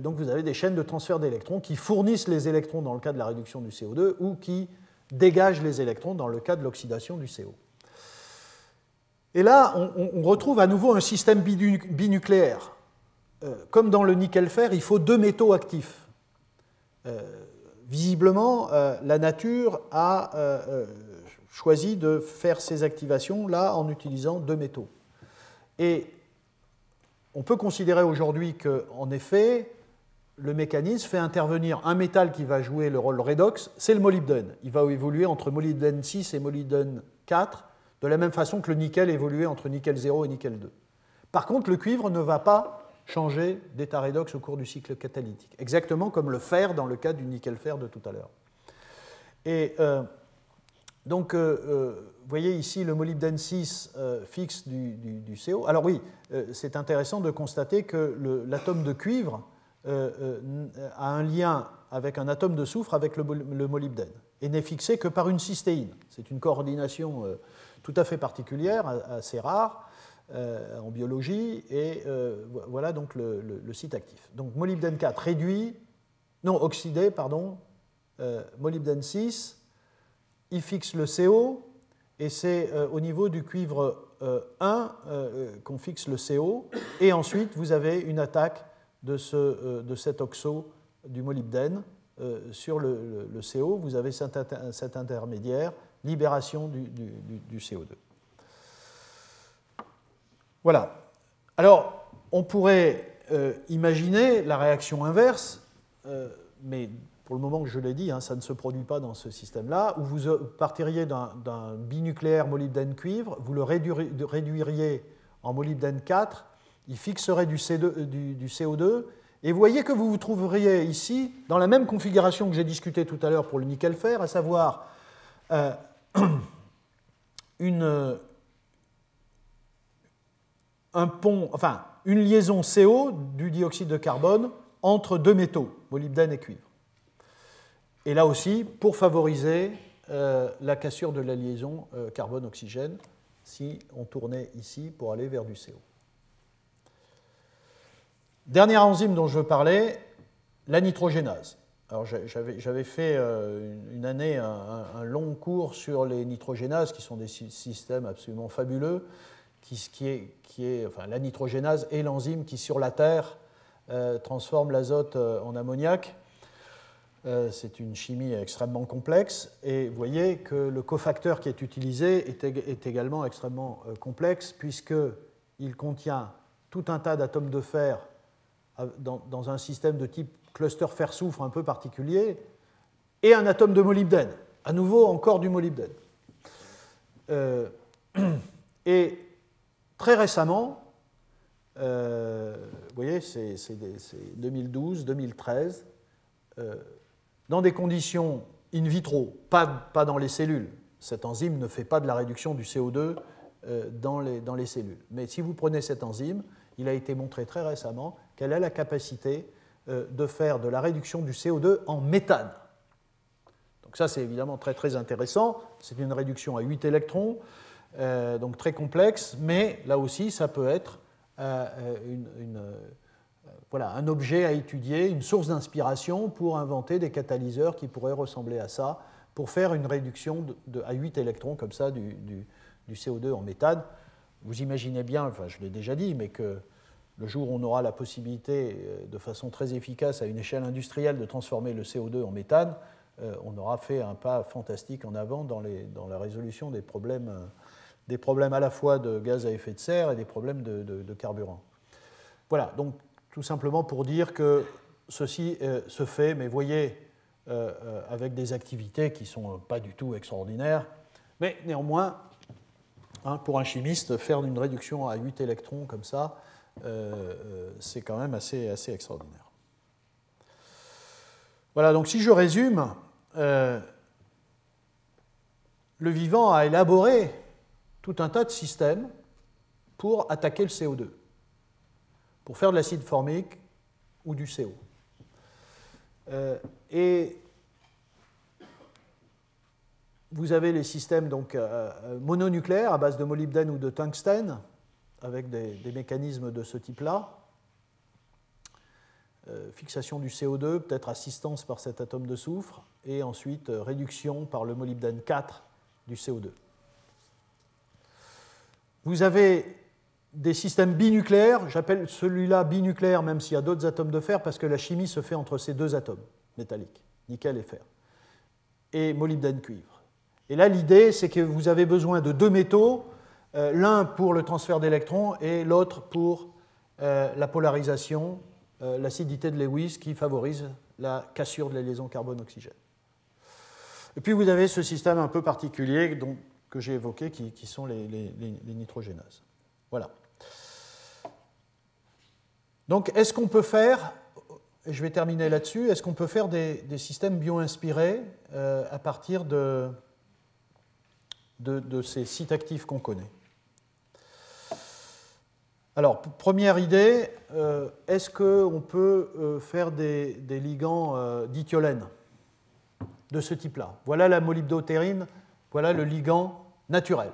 Donc, vous avez des chaînes de transfert d'électrons qui fournissent les électrons dans le cas de la réduction du CO2 ou qui dégagent les électrons dans le cas de l'oxydation du CO. Et là, on retrouve à nouveau un système binucléaire. Comme dans le nickel-fer, il faut 2 métaux actifs. Visiblement, la nature a choisi de faire ces activations là en utilisant 2 métaux. Et on peut considérer aujourd'hui qu'en effet, le mécanisme fait intervenir un métal qui va jouer le rôle redox, c'est le molybdène. Il va évoluer entre molybdène 6 et molybdène 4, de la même façon que le nickel évoluait entre nickel 0 et nickel 2. Par contre, le cuivre ne va pas changer d'état redox au cours du cycle catalytique, exactement comme le fer dans le cas du nickel-fer de tout à l'heure. Et Donc, vous voyez ici le molybdène 6 fixe du CO. Alors oui, c'est intéressant de constater que l'atome de cuivre a un lien avec un atome de soufre avec le molybdène et n'est fixé que par une cystéine. C'est une coordination tout à fait particulière, assez rare en biologie, et voilà donc le site actif. Donc molybdène 4 réduit, non oxydé, pardon, molybdène 6, il fixe le CO, et c'est au niveau du cuivre 1 qu'on fixe le CO, et ensuite vous avez une attaque de cet oxo du molybdène sur le CO, vous avez cet intermédiaire, libération du CO2. Voilà. Alors, on pourrait imaginer la réaction inverse, mais pour le moment, je l'ai dit, hein, ça ne se produit pas dans ce système-là, où vous partiriez d'un binucléaire molybdène-cuivre, vous le réduiriez en molybdène 4, il fixerait du CO2, et vous voyez que vous vous trouveriez ici dans la même configuration que j'ai discutée tout à l'heure pour le nickel-fer, à savoir une liaison CO du dioxyde de carbone entre deux métaux, molybdène et cuivre. Et là aussi, pour favoriser la cassure de la liaison carbone-oxygène, si on tournait ici pour aller vers du CO. Dernière enzyme dont je veux parler, la nitrogénase. Alors j'avais fait une année un long cours sur les nitrogénases, qui sont des systèmes absolument fabuleux, la nitrogénase est l'enzyme qui, sur la Terre, transforme l'azote en ammoniac. C'est une chimie extrêmement complexe, et vous voyez que le cofacteur qui est utilisé est également extrêmement complexe, puisqu'il contient tout un tas d'atomes de fer dans un système de type cluster fer-soufre un peu particulier, et un atome de molybdène, à nouveau encore du molybdène. Et très récemment, vous voyez, c'est 2012, 2013, dans des conditions in vitro, pas dans les cellules. Cette enzyme ne fait pas de la réduction du CO2 dans les cellules. Mais si vous prenez cette enzyme, il a été montré très récemment qu'elle a la capacité de faire de la réduction du CO2 en méthane. Donc ça, c'est évidemment très, très intéressant. C'est une réduction à 8 électrons. Donc très complexe, mais là aussi ça peut être un objet à étudier, une source d'inspiration pour inventer des catalyseurs qui pourraient ressembler à ça, pour faire une réduction à 8 électrons comme ça du CO2 en méthane. Vous imaginez bien, enfin je l'ai déjà dit, mais que le jour où on aura la possibilité de façon très efficace à une échelle industrielle de transformer le CO2 en méthane, on aura fait un pas fantastique en avant dans la résolution des problèmes à la fois de gaz à effet de serre et des problèmes de carburant. Voilà, donc tout simplement pour dire que ceci se fait, mais voyez, avec des activités qui ne sont pas du tout extraordinaires, mais néanmoins, pour un chimiste, faire une réduction à 8 électrons comme ça, c'est quand même assez extraordinaire. Voilà, donc si je résume, le vivant a élaboré tout un tas de systèmes pour attaquer le CO2, pour faire de l'acide formique ou du CO. Et vous avez les systèmes donc, mononucléaires à base de molybdène ou de tungstène, avec des mécanismes de ce type-là. Fixation du CO2, peut-être assistance par cet atome de soufre, et ensuite réduction par le molybdène 4 du CO2. Vous avez des systèmes binucléaires, j'appelle celui-là binucléaire même s'il y a d'autres atomes de fer, parce que la chimie se fait entre ces deux atomes métalliques, nickel et fer, et molybdène-cuivre. Et là, l'idée, c'est que vous avez besoin de deux métaux, l'un pour le transfert d'électrons et l'autre pour la polarisation, l'acidité de Lewis qui favorise la cassure de la liaison carbone-oxygène. Et puis vous avez ce système un peu particulier que j'ai évoqué qui sont les nitrogénases. Voilà. Donc est-ce qu'on peut faire, et je vais terminer là-dessus, est-ce qu'on peut faire des systèmes bio-inspirés à partir de de ces sites actifs qu'on connaît. Alors, première idée, est-ce qu'on peut faire des ligands dithiolènes de ce type-là? Voilà la molybdoptérine, voilà le ligand naturel.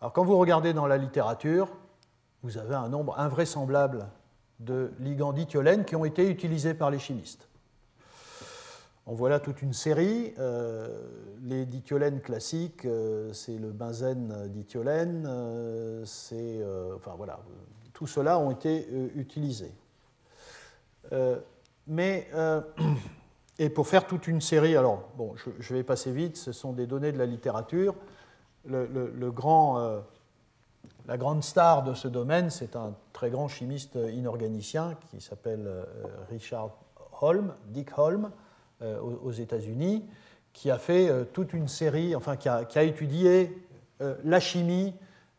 Alors, quand vous regardez dans la littérature, vous avez un nombre invraisemblable de ligands dithiolènes qui ont été utilisés par les chimistes. En voilà toute une série. Les dithiolènes classiques, c'est le benzène dithiolène, enfin voilà, tout cela ont été utilisés. Et pour faire toute une série, alors bon, je vais passer vite, ce sont des données de la littérature. La grande star de ce domaine, c'est un très grand chimiste inorganicien qui s'appelle Richard Holm, Dick Holm, aux États-Unis, qui a fait toute une série, enfin qui a étudié la chimie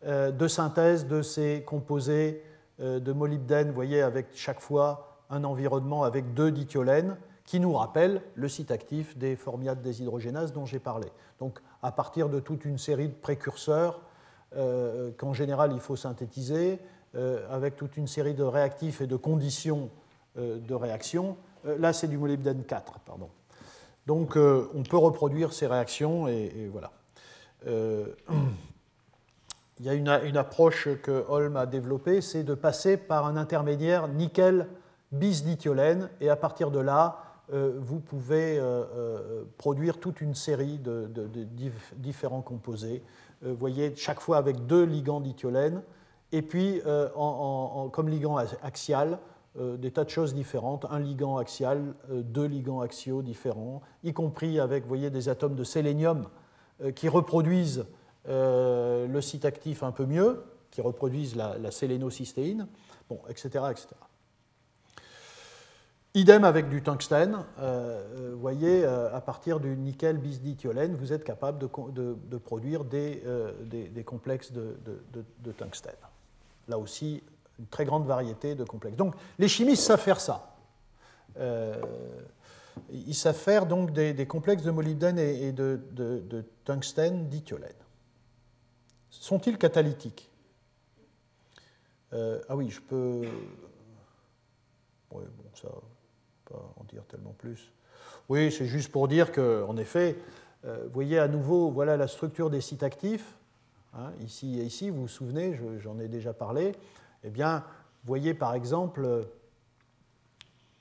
de synthèse de ces composés de molybdène, vous voyez, avec chaque fois un environnement avec deux dithiolènes, qui nous rappelle le site actif des formiates déshydrogénases dont j'ai parlé. Donc, à partir de toute une série de précurseurs qu'en général il faut synthétiser, avec toute une série de réactifs et de conditions de réaction. Là, c'est du molybdène 4, pardon. Donc, on peut reproduire ces réactions, et voilà. Il y a une approche que Holm a développée, c'est de passer par un intermédiaire nickel bisdithiolène, et à partir de là, vous pouvez produire toute une série de différents composés. Vous voyez, chaque fois avec deux ligands dithiolènes, et puis, comme ligand axial, des tas de choses différentes, un ligand axial, deux ligands axiaux différents, y compris avec, vous voyez, des atomes de sélénium qui reproduisent le site actif un peu mieux, qui reproduisent la sélénocystéine, bon, etc., etc. Idem avec du tungstène, vous voyez, à partir du nickel bisdithiolène, vous êtes capable de produire des complexes de tungstène. Là aussi, une très grande variété de complexes. Donc, les chimistes savent faire ça. Ils savent faire donc des complexes de molybdène et de tungstène dithiolène. Sont-ils catalytiques ? Ah oui, je peux... Oui, bon, ça, on ne peut pas en dire tellement plus. Oui, c'est juste pour dire qu'en effet, vous voyez à nouveau, voilà la structure des sites actifs. Hein, ici et ici, vous vous souvenez, j'en ai déjà parlé. Eh bien, vous voyez par exemple,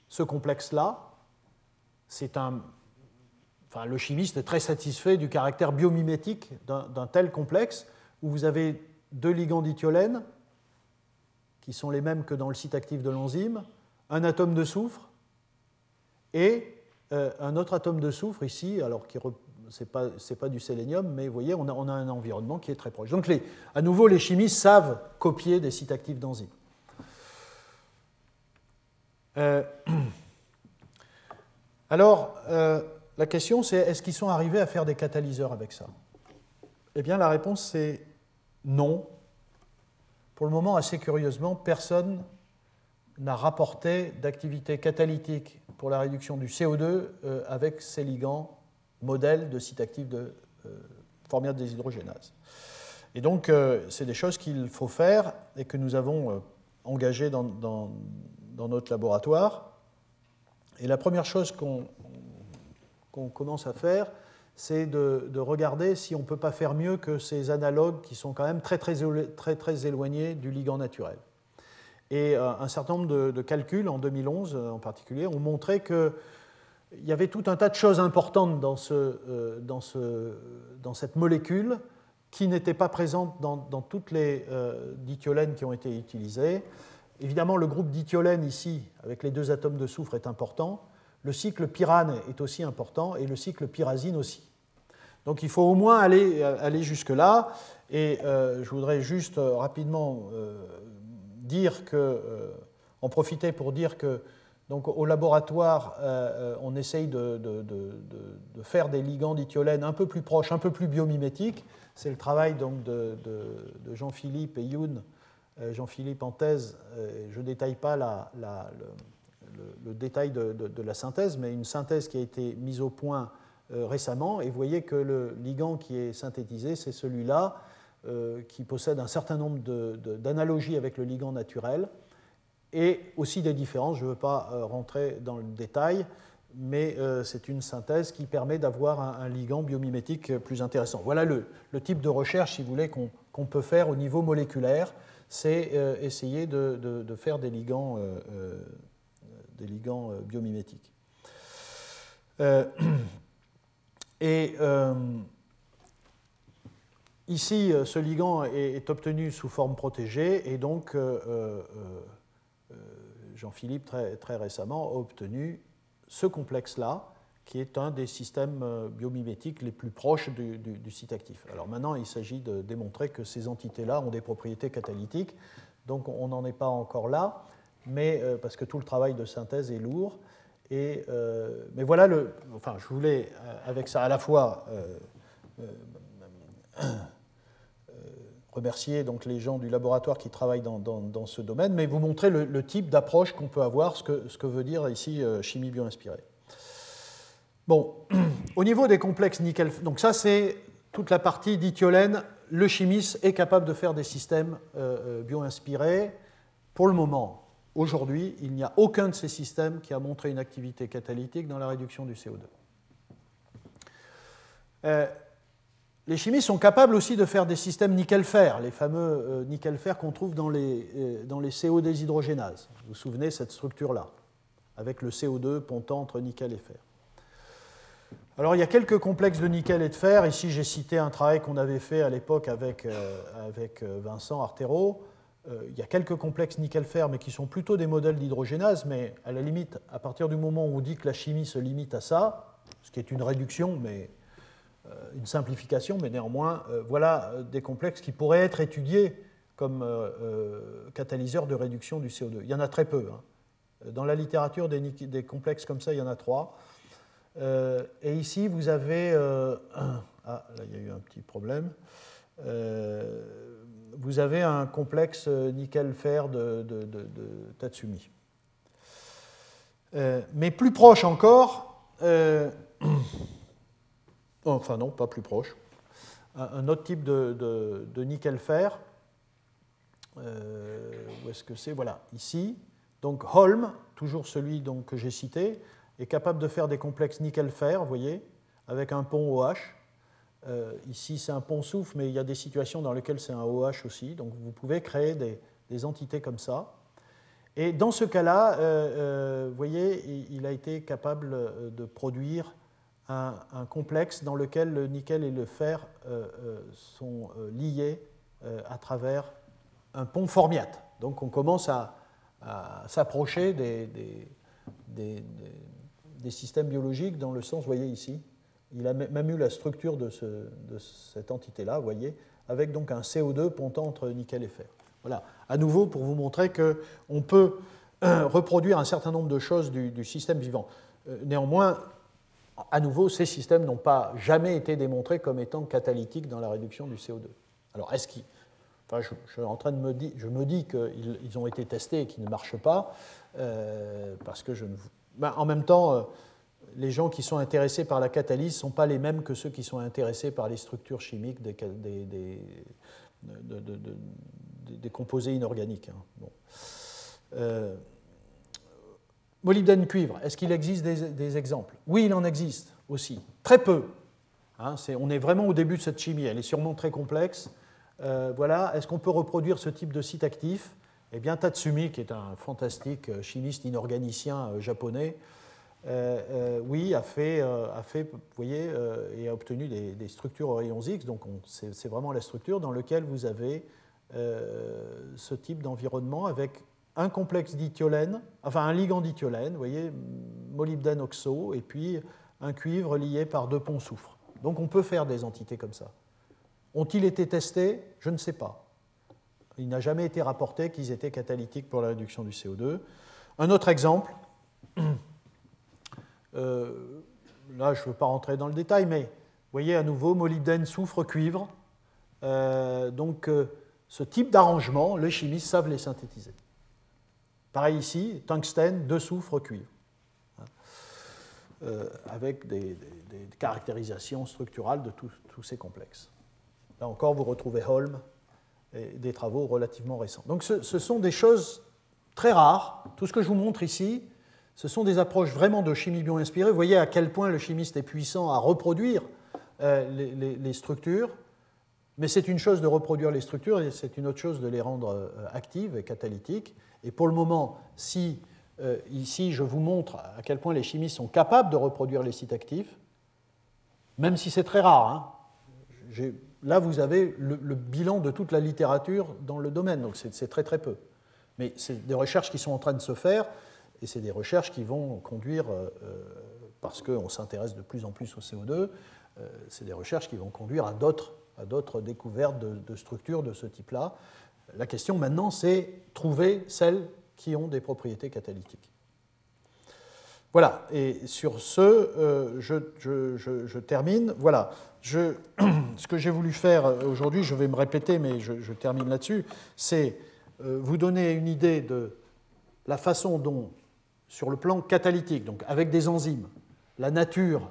ce complexe-là, enfin, le chimiste est très satisfait du caractère biomimétique d'un tel complexe, où vous avez deux ligands dithiolènes, qui sont les mêmes que dans le site actif de l'enzyme, un atome de soufre et un autre atome de soufre ici, alors qui c'est pas du sélénium, mais vous voyez, on a un environnement qui est très proche. Donc, à nouveau, les chimistes savent copier des sites actifs d'enzymes. La question, c'est est-ce qu'ils sont arrivés à faire des catalyseurs avec ça? Eh bien, la réponse, c'est non. Pour le moment, assez curieusement, personne n'a rapporté d'activité catalytique pour la réduction du CO2 avec ces ligands modèle de site actif de formiates déshydrogénases. Et donc, c'est des choses qu'il faut faire et que nous avons engagées dans notre laboratoire. Et la première chose qu'on commence à faire, c'est de regarder si on ne peut pas faire mieux que ces analogues qui sont quand même très, très, très, très éloignés du ligand naturel. Et un certain nombre de calculs, en 2011 en particulier, ont montré que il y avait tout un tas de choses importantes dans cette molécule qui n'étaient pas présentes dans toutes les dithiolènes qui ont été utilisées. Évidemment, le groupe dithiolène ici, avec les deux atomes de soufre, est important. Le cycle pyrane est aussi important et le cycle pyrazine aussi. Donc il faut au moins aller jusque-là. Et je voudrais juste rapidement en profiter pour dire que donc, au laboratoire, on essaye de faire des ligands dithiolènes un peu plus proches, un peu plus biomimétiques. C'est le travail donc, de Jean-Philippe et Youn. Jean-Philippe en thèse, je ne détaille pas le détail de la synthèse, mais une synthèse qui a été mise au point récemment, et vous voyez que le ligand qui est synthétisé, c'est celui-là, qui possède un certain nombre d'analogies avec le ligand naturel, et aussi des différences. Je ne veux pas rentrer dans le détail, mais c'est une synthèse qui permet d'avoir un ligand biomimétique plus intéressant. Voilà le type de recherche, si vous voulez, qu'on peut faire au niveau moléculaire, c'est essayer de faire des ligands biomimétiques. Ici, ce ligand est obtenu sous forme protégée, et donc Jean-Philippe, très, très récemment, a obtenu ce complexe-là, qui est un des systèmes biomimétiques les plus proches du site actif. Alors maintenant, il s'agit de démontrer que ces entités-là ont des propriétés catalytiques, donc on n'en est pas encore là, mais parce que tout le travail de synthèse est lourd. Mais voilà, je voulais avec ça à la fois remercier donc les gens du laboratoire qui travaillent dans ce domaine, mais vous montrer le type d'approche qu'on peut avoir, ce que veut dire ici chimie bio-inspirée. Bon, au niveau des complexes nickel, donc ça c'est toute la partie dithiolène, le chimiste est capable de faire des systèmes bio-inspirés. Pour le moment, aujourd'hui, il n'y a aucun de ces systèmes qui a montré une activité catalytique dans la réduction du CO2. Les chimistes sont capables aussi de faire des systèmes nickel-fer, les fameux nickel-fer qu'on trouve dans les CO déshydrogénases. Vous vous souvenez de cette structure-là, avec le CO2 pontant entre nickel et fer. Alors, il y a quelques complexes de nickel et de fer. Ici, j'ai cité un travail qu'on avait fait à l'époque avec Vincent Artero. Il y a quelques complexes nickel-fer, mais qui sont plutôt des modèles d'hydrogénase. Mais à la limite, à partir du moment où on dit que la chimie se limite à ça, ce qui est une réduction, mais une simplification, mais néanmoins, voilà des complexes qui pourraient être étudiés comme catalyseurs de réduction du CO2. Il y en a très peu, hein. Dans la littérature, des complexes comme ça, il y en a 3. Et ici, vous avez... Ah, là, il y a eu un petit problème. Vous avez un complexe nickel-fer de Tatsumi. Mais plus proche encore... Enfin non, pas plus proche. Un autre type de nickel-fer. Où est-ce que c'est ? Voilà, ici. Donc Holm, toujours celui donc, que j'ai cité, est capable de faire des complexes nickel-fer, vous voyez, avec un pont OH. Ici, c'est un pont soufre, mais il y a des situations dans lesquelles c'est un OH aussi. Donc vous pouvez créer des entités comme ça. Et dans ce cas-là, vous voyez, il a été capable de produire un complexe dans lequel le nickel et le fer sont liés à travers un pont formiate. Donc on commence à s'approcher des systèmes biologiques dans le sens, vous voyez ici, il a même eu la structure de cette entité-là, vous voyez, avec donc un CO2 pontant entre nickel et fer. Voilà, à nouveau pour vous montrer qu'on peut reproduire un certain nombre de choses du système vivant. Néanmoins, à nouveau, ces systèmes n'ont pas jamais été démontrés comme étant catalytiques dans la réduction du CO2. Alors, est-ce qu'ils... Enfin, je me dis qu'ils ont été testés et qu'ils ne marchent pas, parce que je ne... Ben, en même temps, les gens qui sont intéressés par la catalyse ne sont pas les mêmes que ceux qui sont intéressés par les structures chimiques des composés inorganiques. Hein. Bon. Molybdène cuivre, est-ce qu'il existe des exemples ? Oui, il en existe aussi, très peu. Hein, on est vraiment au début de cette chimie, elle est sûrement très complexe. Voilà, est-ce qu'on peut reproduire ce type de site actif ? Eh bien, Tatsumi, qui est un fantastique chimiste inorganicien japonais, oui, a fait, vous voyez, et a obtenu des structures aux rayons X, donc c'est vraiment la structure dans laquelle vous avez ce type d'environnement avec... un complexe dithiolène, enfin un ligand dithiolène, vous voyez, molybdène oxo, et puis un cuivre lié par deux ponts soufre. Donc on peut faire des entités comme ça. Ont-ils été testés ? Je ne sais pas. Il n'a jamais été rapporté qu'ils étaient catalytiques pour la réduction du CO2. Un autre exemple, là je ne veux pas rentrer dans le détail, mais vous voyez à nouveau molybdène soufre cuivre. Ce type d'arrangement, les chimistes savent les synthétiser. Pareil ici, tungstène, 2 soufre, cuivre. avec des caractérisations structurales de tous ces complexes. Là encore, vous retrouvez Holm et des travaux relativement récents. Donc ce sont des choses très rares. Tout ce que je vous montre ici, ce sont des approches vraiment de chimie bio-inspirée. Vous voyez à quel point le chimiste est puissant à reproduire les structures, mais c'est une chose de reproduire les structures et c'est une autre chose de les rendre actives et catalytiques. Et pour le moment, si ici je vous montre à quel point les chimistes sont capables de reproduire les sites actifs, même si c'est très rare, hein, là vous avez le bilan de toute la littérature dans le domaine, donc c'est très très peu. Mais c'est des recherches qui sont en train de se faire et c'est des recherches qui vont conduire, parce qu'on s'intéresse de plus en plus au CO2, c'est des recherches qui vont conduire à d'autres découvertes de structures de ce type-là. La question maintenant, c'est trouver celles qui ont des propriétés catalytiques. Voilà, et sur ce, je termine. Voilà, ce que j'ai voulu faire aujourd'hui, je vais me répéter, mais je termine là-dessus, c'est vous donner une idée de la façon dont, sur le plan catalytique, donc avec des enzymes, la nature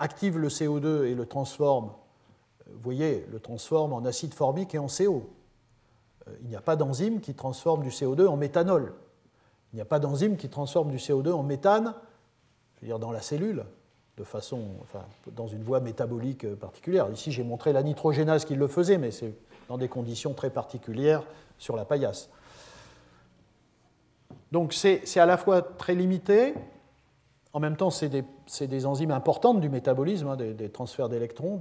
active le CO2 et le transforme, vous voyez, le transforme en acide formique et en CO. Il n'y a pas d'enzyme qui transforme du CO2 en méthanol. Il n'y a pas d'enzyme qui transforme du CO2 en méthane, je veux dire dans la cellule, de façon, enfin, dans une voie métabolique particulière. Ici, j'ai montré la nitrogénase qui le faisait, mais c'est dans des conditions très particulières sur la paillasse. Donc, c'est à la fois très limité. En même temps, c'est des enzymes importantes du métabolisme, hein, des transferts d'électrons.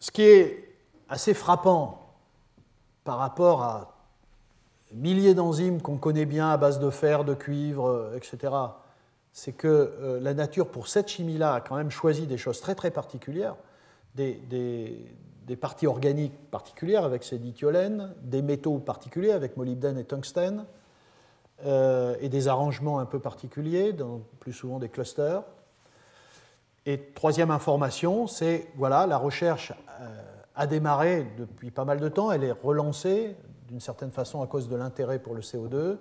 Ce qui est assez frappant par rapport à milliers d'enzymes qu'on connaît bien à base de fer, de cuivre, etc., c'est que la nature, pour cette chimie-là, a quand même choisi des choses très, très particulières, des parties organiques particulières avec ces dithiolènes, des métaux particuliers avec molybdène et tungstène, et des arrangements un peu particuliers, dans plus souvent des clusters. Et troisième information, c'est voilà, la recherche a démarré depuis pas mal de temps, elle est relancée d'une certaine façon à cause de l'intérêt pour le CO2,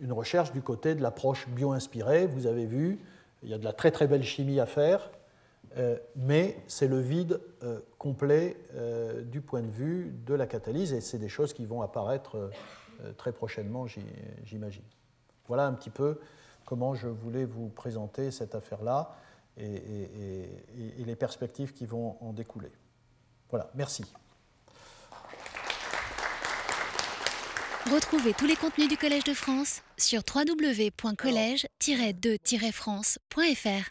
une recherche du côté de l'approche bio-inspirée. Vous avez vu, il y a de la très très belle chimie à faire, mais c'est le vide complet du point de vue de la catalyse, et c'est des choses qui vont apparaître très prochainement, j'imagine. Voilà un petit peu comment je voulais vous présenter cette affaire-là et les perspectives qui vont en découler. Voilà, merci. Retrouvez tous les contenus du Collège de France sur www.college-2-france.fr.